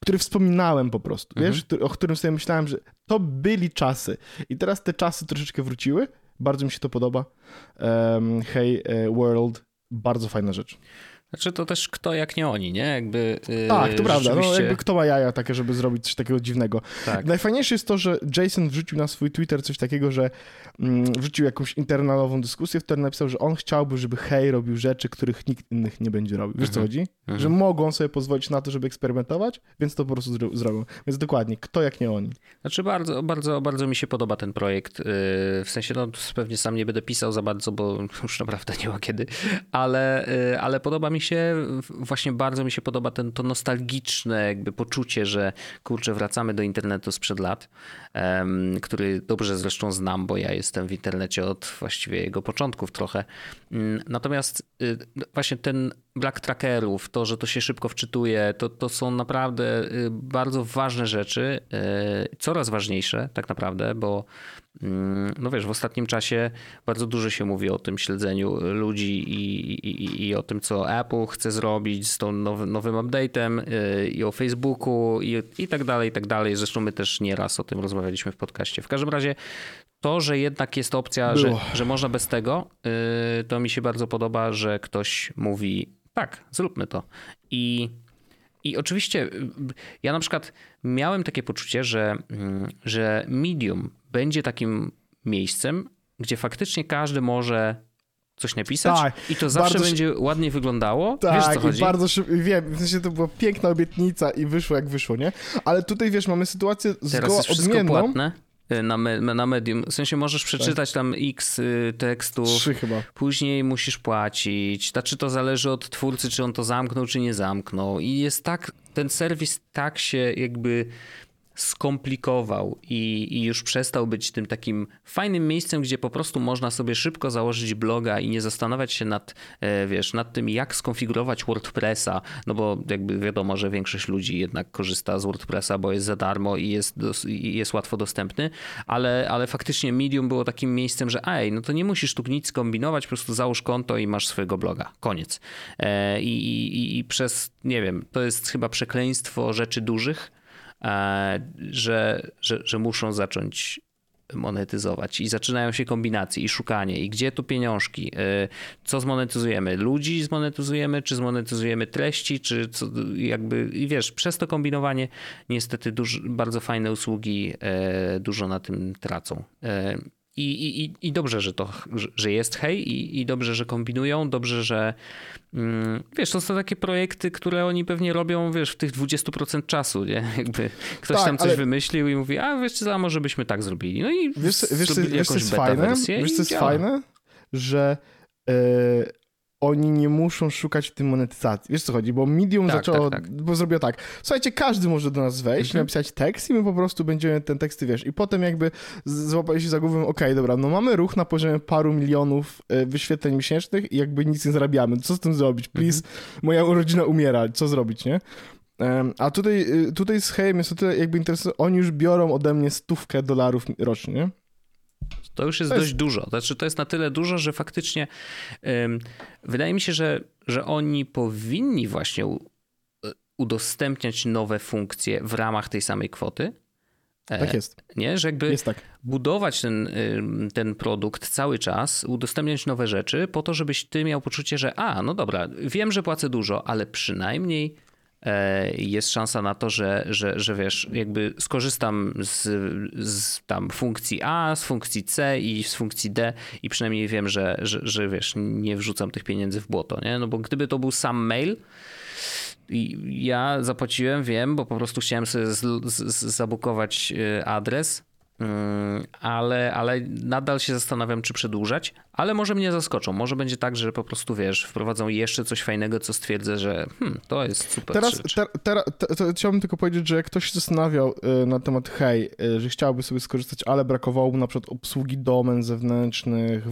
który wspominałem po prostu, wiesz, o którym sobie myślałem, że to byli czasy i teraz te czasy troszeczkę wróciły, bardzo mi się to podoba. Hey World, bardzo fajna rzecz. Znaczy to też kto jak nie oni, nie? Jakby, tak, to prawda. Rzeczywiście... No, jakby kto ma jaja takie, żeby zrobić coś takiego dziwnego. Tak. Najfajniejsze jest to, że Jason wrzucił na swój Twitter coś takiego, że wrzucił jakąś internalową dyskusję, w której napisał, że on chciałby, żeby Hey robił rzeczy, których nikt innych nie będzie robił. Wiesz, co chodzi? Że mogą sobie pozwolić na to, żeby eksperymentować, więc to po prostu zrobią. Więc dokładnie, kto jak nie oni. Znaczy bardzo, bardzo, bardzo mi się podoba ten projekt. W sensie, no pewnie sam nie będę pisał za bardzo, bo już naprawdę nie ma kiedy, ale podoba mi się, właśnie bardzo mi się podoba to nostalgiczne jakby poczucie, że kurczę, wracamy do internetu sprzed lat, który dobrze zresztą znam, bo ja jestem w internecie od właściwie jego początków trochę. Natomiast właśnie ten brak trackerów, to, że to się szybko wczytuje, to są naprawdę bardzo ważne rzeczy, coraz ważniejsze tak naprawdę, bo no wiesz, w ostatnim czasie bardzo dużo się mówi o tym śledzeniu ludzi i o tym, co Apple chce zrobić z tą nowym update'em i o Facebooku i tak dalej, i tak dalej. Zresztą my też nieraz o tym rozmawialiśmy w podcaście. W każdym razie to, że jednak jest opcja, że można bez tego, to mi się bardzo podoba, że ktoś mówi tak, zróbmy to. I oczywiście ja na przykład miałem takie poczucie, że Medium będzie takim miejscem, gdzie faktycznie każdy może coś napisać, tak, i to zawsze będzie ładnie wyglądało. Tak, wiesz, co chodzi? Bardzo szybko, wiem, w sensie to była piękna obietnica i wyszło jak wyszło, nie? Ale tutaj wiesz, mamy sytuację zgoła odmienną. Teraz jest wszystko płatne. Na Medium. W sensie możesz przeczytać tam x tekstów, 3 chyba. Później musisz płacić. Czy to zależy od twórcy, czy on to zamknął, czy nie zamknął. I jest tak, ten serwis tak się jakby skomplikował i już przestał być tym takim fajnym miejscem, gdzie po prostu można sobie szybko założyć bloga i nie zastanawiać się nad tym, jak skonfigurować WordPressa, no bo jakby wiadomo, że większość ludzi jednak korzysta z WordPressa, bo jest za darmo i jest łatwo dostępny, ale faktycznie Medium było takim miejscem, że no to nie musisz tu nic kombinować, po prostu załóż konto i masz swojego bloga. Koniec. I przez, nie wiem, to jest chyba przekleństwo rzeczy dużych, że muszą zacząć monetyzować i zaczynają się kombinacje i szukanie i gdzie tu pieniążki, co zmonetyzujemy, ludzi zmonetyzujemy, czy zmonetyzujemy treści, czy co, jakby i wiesz, przez to kombinowanie niestety bardzo fajne usługi dużo na tym tracą. I dobrze, że jest Hej i dobrze, że kombinują, dobrze, że wiesz, to są takie projekty, które oni pewnie robią, wiesz, w tych 20% czasu, nie? Jakby ktoś tak, tam coś wymyślił i mówi, wiesz co, może byśmy tak zrobili. No i zrobili jakąś beta wersję. Wiesz co jest fajne? Że oni nie muszą szukać w tym monetyzacji. Wiesz co chodzi? Bo Medium bo zrobiło tak. Słuchajcie, każdy może do nas wejść, napisać tekst i my po prostu będziemy ten tekst, wiesz. I potem jakby złapali się za głowę, dobra, no mamy ruch na poziomie paru milionów wyświetleń miesięcznych i jakby nic nie zarabiamy. Co z tym zrobić? Please, moja rodzina umiera. Co zrobić, nie? A tutaj z Hejem jest o tyle jakby interesujące. Oni już biorą ode mnie $100 rocznie, nie? To już jest dość dużo. Znaczy, to jest na tyle dużo, że faktycznie wydaje mi się, że oni powinni właśnie udostępniać nowe funkcje w ramach tej samej kwoty. Tak jest. Nie? Że jakby jest tak. Budować ten produkt cały czas, udostępniać nowe rzeczy po to, żebyś ty miał poczucie, że no dobra, wiem, że płacę dużo, ale przynajmniej jest szansa na to, że wiesz, jakby skorzystam z tam funkcji A, z funkcji C i z funkcji D i przynajmniej wiem, że wiesz, nie wrzucam tych pieniędzy w błoto, nie? No bo gdyby to był sam mail, ja zapłaciłem, wiem, bo po prostu chciałem sobie zabukować adres, ale nadal się zastanawiam, czy przedłużać, ale może mnie zaskoczą. Może będzie tak, że po prostu, wiesz, wprowadzą jeszcze coś fajnego, co stwierdzę, że to jest super. Teraz chciałbym tylko powiedzieć, że jak ktoś się zastanawiał na temat Hej, że chciałby sobie skorzystać, ale brakowało mu na przykład obsługi domen zewnętrznych,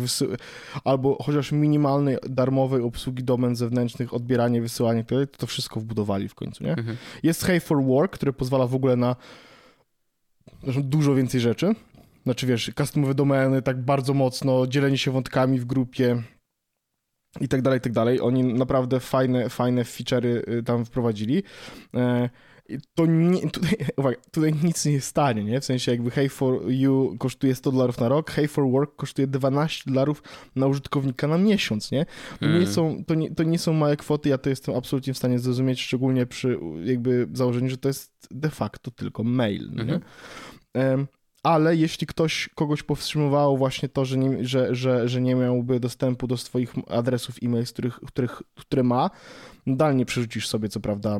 albo chociaż minimalnej, darmowej obsługi domen zewnętrznych, odbieranie, wysyłanie, to wszystko wbudowali w końcu, nie? Jest Hey for Work, który pozwala w ogóle na dużo więcej rzeczy. Znaczy wiesz, customowe domeny tak bardzo mocno, dzielenie się wątkami w grupie i tak dalej, i tak dalej. Oni naprawdę fajne feature'y tam wprowadzili. to nie, tutaj nic nie stanie, nie? W sensie jakby Hey for You kosztuje $100 na rok, Hey for Work kosztuje $12 na użytkownika na miesiąc, nie? To nie są małe kwoty, ja to jestem absolutnie w stanie zrozumieć, szczególnie przy jakby założeniu, że to jest de facto tylko mail, nie? Ale jeśli kogoś powstrzymywało właśnie to, że nie miałby dostępu do swoich adresów e-mail, z które ma, dalej przerzucisz sobie co prawda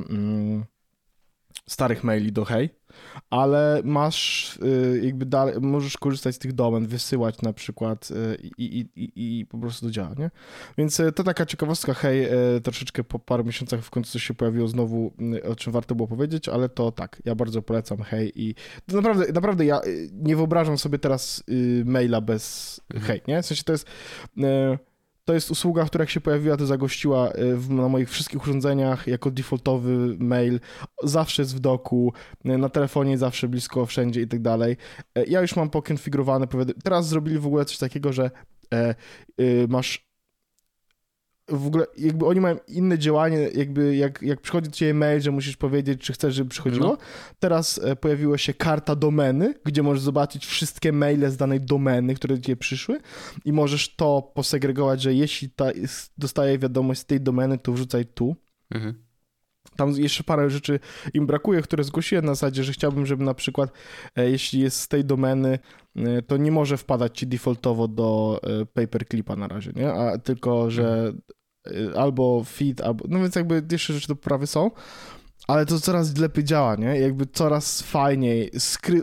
starych maili do Hey, ale masz jakby dalej, możesz korzystać z tych domen, wysyłać na przykład i po prostu to działa, nie? Więc to taka ciekawostka Hey, troszeczkę po paru miesiącach w końcu coś się pojawiło znowu, o czym warto było powiedzieć, ale to tak, ja bardzo polecam Hey i to naprawdę ja nie wyobrażam sobie teraz maila bez Hey, nie? W sensie to jest usługa, która jak się pojawiła, to zagościła na moich wszystkich urządzeniach jako defaultowy mail. Zawsze jest w doku, na telefonie zawsze blisko, wszędzie i tak dalej. Ja już mam pokonfigurowane. Teraz zrobili w ogóle coś takiego, że masz... W ogóle jakby oni mają inne działanie, jakby jak przychodzi do ciebie mail, że musisz powiedzieć, czy chcesz, żeby przychodziło. No. Teraz pojawiła się karta domeny, gdzie możesz zobaczyć wszystkie maile z danej domeny, które do ciebie przyszły i możesz to posegregować, że jeśli dostaję wiadomość z tej domeny, to wrzucaj tu. Mhm. Tam jeszcze parę rzeczy im brakuje, które zgłosiłem na zasadzie, że chciałbym, żeby na przykład, jeśli jest z tej domeny, to nie może wpadać ci defaultowo do paperclipa na razie, nie? A tylko, że albo feed, albo... No więc jakby jeszcze rzeczy do poprawy są, ale to coraz lepiej działa, nie? Jakby coraz fajniej.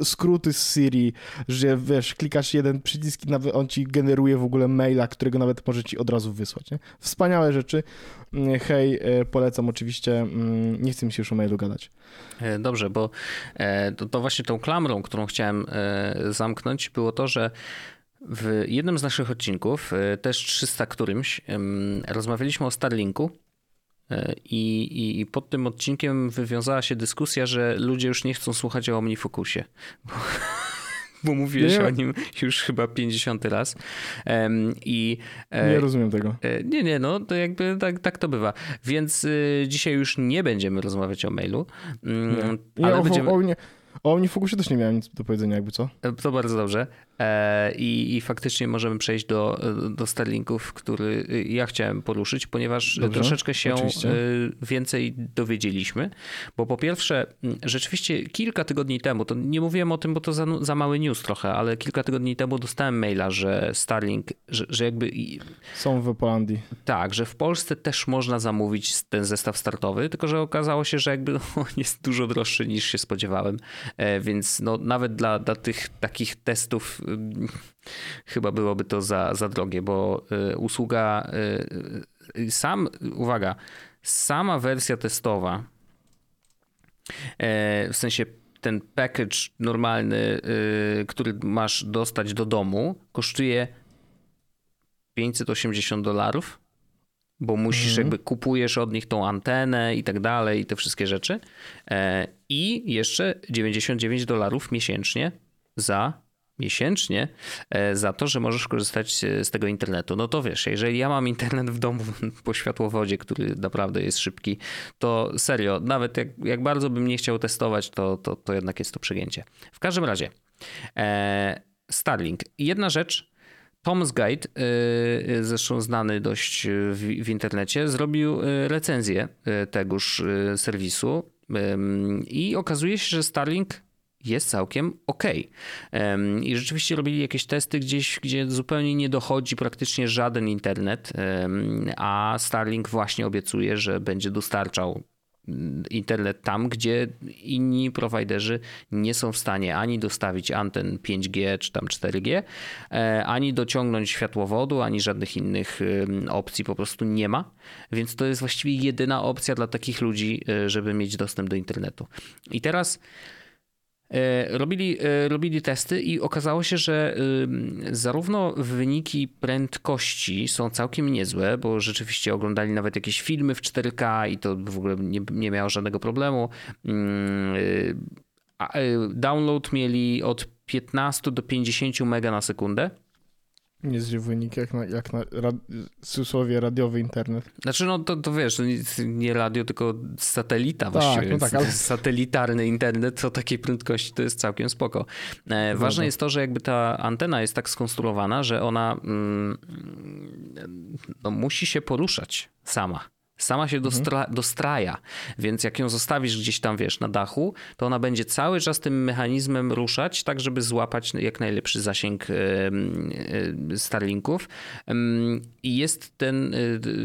Skróty z Siri, że wiesz, klikasz jeden przycisk i nawet on ci generuje w ogóle maila, którego nawet może ci od razu wysłać, nie? Wspaniałe rzeczy. Hej, polecam oczywiście. Nie chcę mi się już o mailu gadać. Dobrze, bo to właśnie tą klamrą, którą chciałem zamknąć, było to, że w jednym z naszych odcinków, też 300 którymś, rozmawialiśmy o Starlinku. I pod tym odcinkiem wywiązała się dyskusja, że ludzie już nie chcą słuchać o OmniFocusie, bo mówiłeś o nim już chyba 50 raz. Nie rozumiem tego. Nie, no to jakby tak to bywa. Więc dzisiaj już nie będziemy rozmawiać o mailu. O OmniFocusie też nie miałem nic do powiedzenia, jakby co. To bardzo dobrze. I faktycznie możemy przejść do Starlinków, który ja chciałem poruszyć, ponieważ dobrze, troszeczkę się oczywiście więcej dowiedzieliśmy. Bo po pierwsze, rzeczywiście kilka tygodni temu, to nie mówiłem o tym, bo to za mały news trochę, ale kilka tygodni temu dostałem maila, że Starlink, że jakby... Są w Polandii. Tak, że w Polsce też można zamówić ten zestaw startowy, tylko że okazało się, że jakby on jest dużo droższy niż się spodziewałem. Więc no, nawet dla tych takich testów chyba byłoby to za drogie, bo usługa, sama wersja testowa, w sensie ten package normalny, który masz dostać do domu, kosztuje $580, bo musisz jakby kupujesz od nich tą antenę i tak dalej i te wszystkie rzeczy i jeszcze $99 miesięcznie za to, że możesz korzystać z tego internetu. No to wiesz, jeżeli ja mam internet w domu po światłowodzie, który naprawdę jest szybki, to serio, nawet jak bardzo bym nie chciał testować, to jednak jest to przegięcie. W każdym razie, Starlink. Jedna rzecz, Tom's Guide, zresztą znany dość w internecie, zrobił recenzję tegoż serwisu i okazuje się, że Starlink jest całkiem okej. I rzeczywiście robili jakieś testy gdzieś, gdzie zupełnie nie dochodzi praktycznie żaden internet, a Starlink właśnie obiecuje, że będzie dostarczał internet tam, gdzie inni prowajderzy nie są w stanie ani dostawić anten 5G czy tam 4G, ani dociągnąć światłowodu, ani żadnych innych opcji po prostu nie ma. Więc to jest właściwie jedyna opcja dla takich ludzi, żeby mieć dostęp do internetu. I teraz robili testy i okazało się, że zarówno wyniki prędkości są całkiem niezłe, bo rzeczywiście oglądali nawet jakieś filmy w 4K i to w ogóle nie miało żadnego problemu. Download mieli od 15 do 50 mega na sekundę. Niezły wynik, jak na radiowy internet. Znaczy no to wiesz, to nie radio, tylko satelita tak, właściwie, no tak, ale... satelitarny internet o takiej prędkości to jest całkiem spoko. Ważne jest to, że jakby ta antena jest tak skonstruowana, że ona musi się poruszać sama. Sama się dostraja, więc jak ją zostawisz gdzieś tam, wiesz, na dachu, to ona będzie cały czas tym mechanizmem ruszać, tak żeby złapać jak najlepszy zasięg Starlinków. I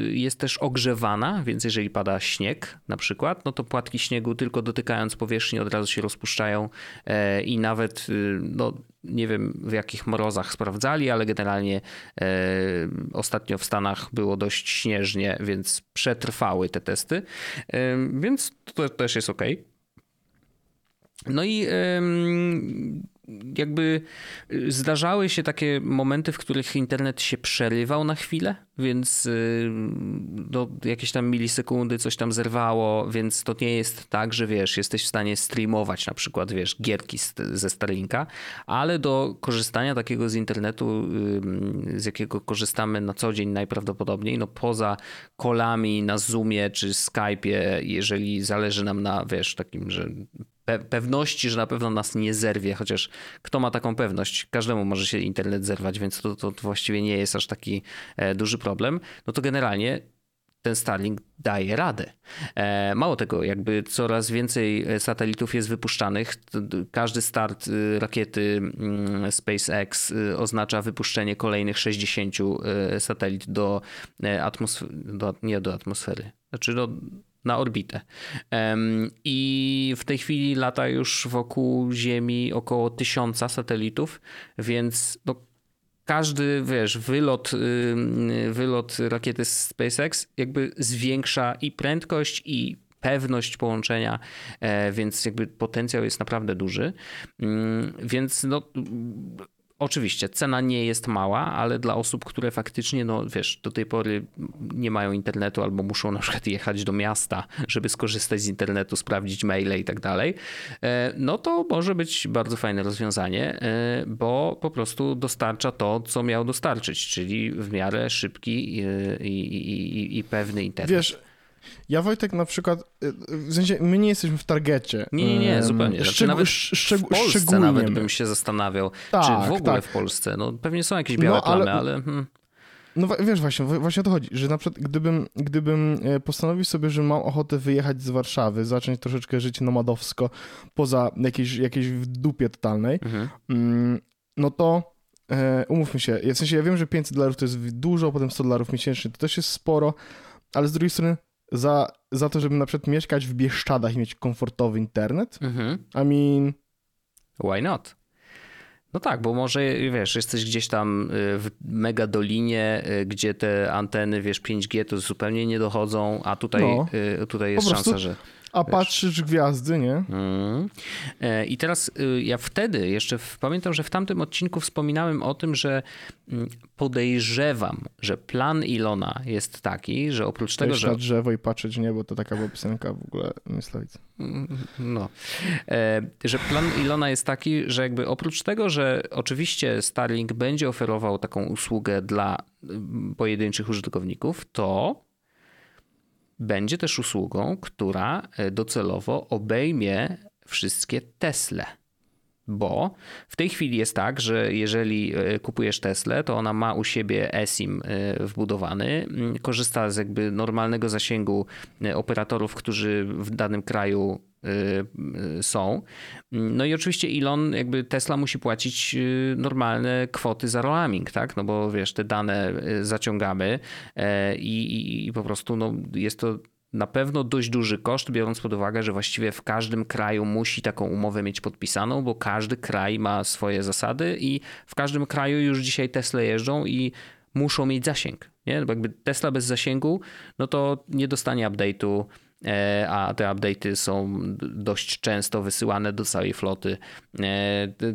jest też ogrzewana, więc jeżeli pada śnieg na przykład, no to płatki śniegu tylko dotykając powierzchni od razu się rozpuszczają i nawet, no nie wiem w jakich mrozach sprawdzali, ale generalnie ostatnio w Stanach było dość śnieżnie, więc przetrwały te testy, więc to też jest okej. No i jakby zdarzały się takie momenty, w których internet się przerywał na chwilę, więc do jakieś tam milisekundy coś tam zerwało, więc to nie jest tak, że wiesz, jesteś w stanie streamować na przykład, wiesz, gierki ze Starlinka, ale do korzystania takiego z internetu, z jakiego korzystamy na co dzień najprawdopodobniej, no poza kolami na Zoomie czy Skype'ie, jeżeli zależy nam na, wiesz, takim, że pewności, że na pewno nas nie zerwie, chociaż kto ma taką pewność? Każdemu może się internet zerwać, więc to właściwie nie jest aż taki duży problem. No to generalnie ten Starlink daje radę. Mało tego, jakby coraz więcej satelitów jest wypuszczanych. Każdy start rakiety SpaceX oznacza wypuszczenie kolejnych 60 satelit do atmosfery. Znaczy na orbitę. I w tej chwili lata już wokół Ziemi około 1000 satelitów, więc każdy, wiesz, wylot rakiety z SpaceX jakby zwiększa i prędkość, i pewność połączenia, więc jakby potencjał jest naprawdę duży. Więc oczywiście cena nie jest mała, ale dla osób, które faktycznie, do tej pory nie mają internetu albo muszą na przykład jechać do miasta, żeby skorzystać z internetu, sprawdzić maile i tak dalej, no to może być bardzo fajne rozwiązanie, bo po prostu dostarcza to, co miał dostarczyć, czyli w miarę szybki i pewny internet. Wiesz, ja Wojtek na przykład, w sensie my nie jesteśmy w targecie. Nie, zupełnie. Znaczy, nawet w Polsce nawet bym się zastanawiał, tak, czy w ogóle tak. W Polsce. No pewnie są jakieś białe plamy, ale... No wiesz, właśnie o to chodzi, że na przykład gdybym postanowił sobie, że mam ochotę wyjechać z Warszawy, zacząć troszeczkę żyć nomadowsko, poza jakiejś w dupie totalnej, no to umówmy się, w sensie ja wiem, że $500 to jest dużo, potem $100 miesięcznie to też jest sporo, ale z drugiej strony za to, żeby na przykład mieszkać w Bieszczadach i mieć komfortowy internet? I mean... Why not? No tak, bo może, wiesz, jesteś gdzieś tam w megadolinie, gdzie te anteny, wiesz, 5G to zupełnie nie dochodzą, a tutaj jest szansa, że... A patrzysz gwiazdy, nie? I teraz ja wtedy jeszcze pamiętam, że w tamtym odcinku wspominałem o tym, że podejrzewam, że plan Ilona jest taki, że oprócz tego, że... na drzewo i patrzeć w niebo, to taka była piosenka w ogóle Myslowic. Że plan Ilona jest taki, że jakby oprócz tego, że oczywiście Starlink będzie oferował taką usługę dla pojedynczych użytkowników, to... będzie też usługą, która docelowo obejmie wszystkie Tesle. Bo w tej chwili jest tak, że jeżeli kupujesz Teslę, to ona ma u siebie eSIM wbudowany, korzysta z jakby normalnego zasięgu operatorów, którzy w danym kraju są. No i oczywiście Elon, jakby Tesla musi płacić normalne kwoty za roaming, tak? No bo wiesz, te dane zaciągamy i po prostu jest to na pewno dość duży koszt, biorąc pod uwagę, że właściwie w każdym kraju musi taką umowę mieć podpisaną, bo każdy kraj ma swoje zasady i w każdym kraju już dzisiaj Tesle jeżdżą i muszą mieć zasięg, nie? Bo jakby Tesla bez zasięgu, no to nie dostanie update'u, a te update'y są dość często wysyłane do całej floty.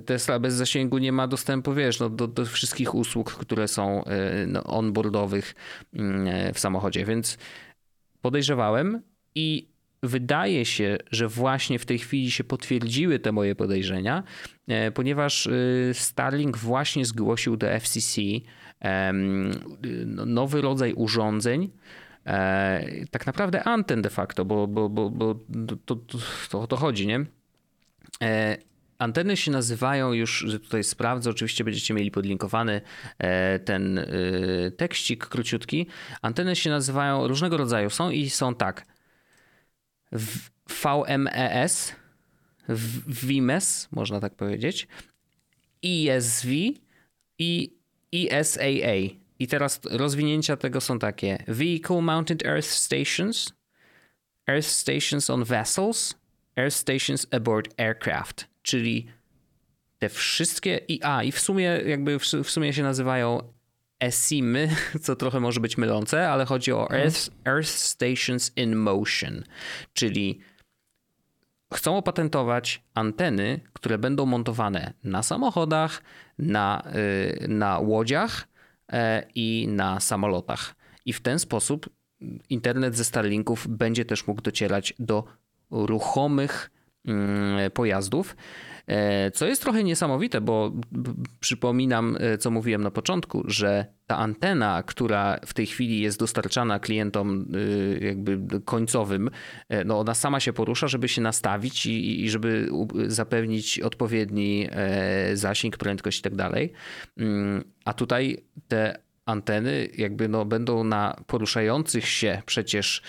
Tesla bez zasięgu nie ma dostępu, wiesz, do wszystkich usług, które są onboardowych w samochodzie, więc podejrzewałem i wydaje się, że właśnie w tej chwili się potwierdziły te moje podejrzenia, ponieważ Starlink właśnie zgłosił do FCC nowy rodzaj urządzeń, tak naprawdę anten de facto, bo o to chodzi, nie? Anteny się nazywają, już tutaj sprawdzę, oczywiście będziecie mieli podlinkowany ten tekścik króciutki. Anteny się nazywają, różnego rodzaju są i są tak: VMES, VMES, można tak powiedzieć, ISV i ESAA. I teraz rozwinięcia tego są takie: Vehicle Mounted Earth Stations on Vessels, Earth Stations Aboard Aircraft, czyli te wszystkie i w sumie jakby w sumie się nazywają ESIM-y, co trochę może być mylące, ale chodzi o Earth Stations in Motion, czyli chcą opatentować anteny, które będą montowane na samochodach, na łodziach i na samolotach. I w ten sposób internet ze Starlinków będzie też mógł docierać do ruchomych pojazdów, co jest trochę niesamowite, bo przypominam, co mówiłem na początku, że ta antena, która w tej chwili jest dostarczana klientom jakby końcowym, no ona sama się porusza, żeby się nastawić i żeby zapewnić odpowiedni zasięg, prędkość i tak dalej. A tutaj te anteny jakby no będą na poruszających się przecież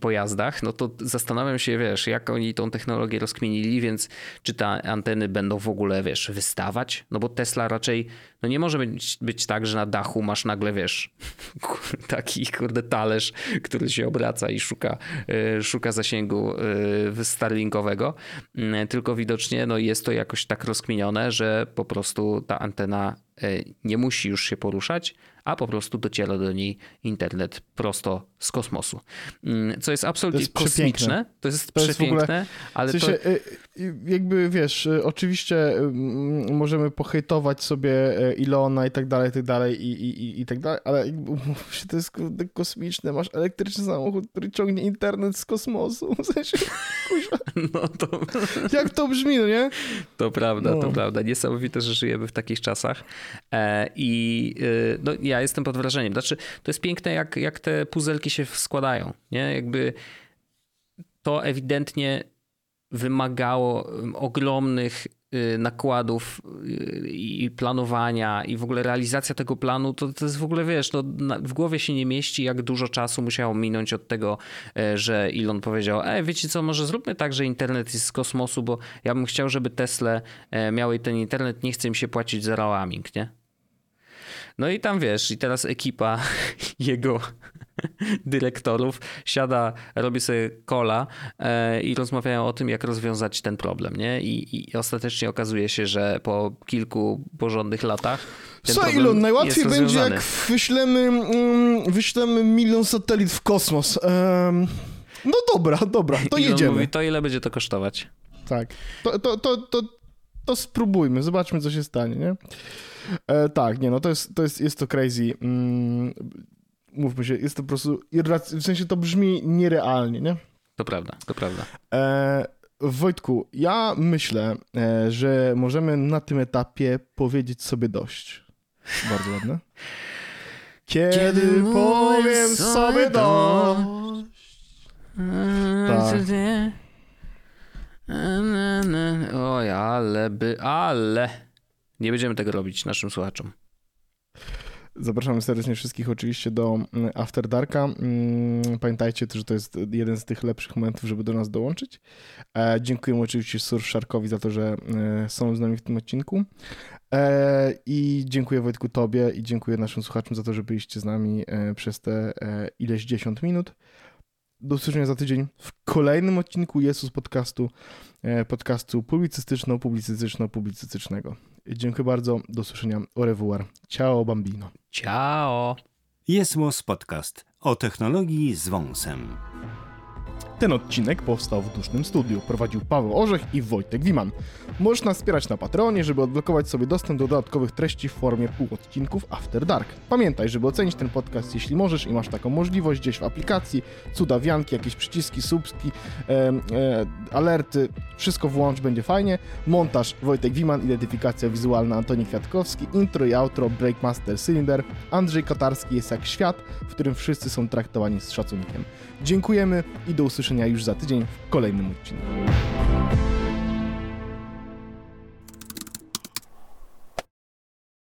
pojazdach, no to zastanawiam się, wiesz, jak oni tą technologię rozkminili, więc czy te anteny będą w ogóle, wiesz, wystawać? No bo Tesla raczej, no nie może być tak, że na dachu masz nagle, wiesz, taki talerz, który się obraca i szuka zasięgu starlinkowego, tylko widocznie no jest to jakoś tak rozkminione, że po prostu ta antena nie musi już się poruszać, a po prostu dociera do niej internet prosto z kosmosu. Co jest absolutnie kosmiczne. To jest przepiękne, ale w sensie, to... Jakby wiesz, oczywiście możemy pohejtować sobie Elona i tak dalej, ale to jest kosmiczne. Masz elektryczny samochód, który ciągnie internet z kosmosu. W sensie, kurwa. No to... Jak to brzmi, no nie? To prawda, no. To prawda. Niesamowite, że żyjemy w takich czasach. I no, ja jestem pod wrażeniem. Znaczy, to jest piękne, jak te puzelki się składają, nie? Jakby to ewidentnie wymagało ogromnych nakładów i planowania, i w ogóle realizacja tego planu, to jest w ogóle, wiesz, no, w głowie się nie mieści, jak dużo czasu musiało minąć od tego, że Elon powiedział, wiecie co, może zróbmy tak, że internet jest z kosmosu, bo ja bym chciał, żeby Tesla miały ten internet, nie chce im się płacić za roaming, nie? No i tam wiesz, i teraz ekipa jego dyrektorów siada, robi sobie kola i rozmawiają o tym, jak rozwiązać ten problem, nie? I ostatecznie okazuje się, że po kilku porządnych latach ten problem Elon, najłatwiej będzie rozwiązany. Jak wyślemy 1 milion satelit w kosmos. No dobra, to Elon jedziemy. Mówi, to ile będzie to kosztować? Tak. To spróbujmy, zobaczmy, co się stanie, nie? Tak, nie, no jest to crazy. Mówmy się, jest to po prostu w sensie to brzmi nierealnie, nie? To prawda. Wojtku, ja myślę, że możemy na tym etapie powiedzieć sobie dość. Bardzo ładne. Kiedy powiem sobie dość. Tak. Oj, ale nie będziemy tego robić naszym słuchaczom. Zapraszamy serdecznie wszystkich oczywiście do After Darka. Pamiętajcie, że to jest jeden z tych lepszych momentów, żeby do nas dołączyć. Dziękujemy oczywiście Surfsharkowi za to, że są z nami w tym odcinku. I dziękuję Wojtku tobie i dziękuję naszym słuchaczom za to, że byliście z nami przez te ileś 10 minut. Do usłyszenia za tydzień w kolejnym odcinku Jesus podcastu publicystyczno-publicystycznego. Dziękuję bardzo, do usłyszenia, au revoir. Ciao bambino. Ciao. Jesus podcast o technologii z wąsem. Ten odcinek powstał w dusznym studiu. Prowadził Paweł Orzech i Wojtek Wiman. Możesz nas wspierać na Patreonie, żeby odblokować sobie dostęp do dodatkowych treści w formie półodcinków After Dark. Pamiętaj, żeby ocenić ten podcast, jeśli możesz i masz taką możliwość, gdzieś w aplikacji, cudawianki, jakieś przyciski, subski, alerty, wszystko włącz, będzie fajnie. Montaż Wojtek Wiman, identyfikacja wizualna Antoni Kwiatkowski, intro i outro Breakmaster Cylinder. Andrzej Kotarski jest jak świat, w którym wszyscy są traktowani z szacunkiem. Dziękujemy i do usłyszenia już za tydzień w kolejnym odcinku.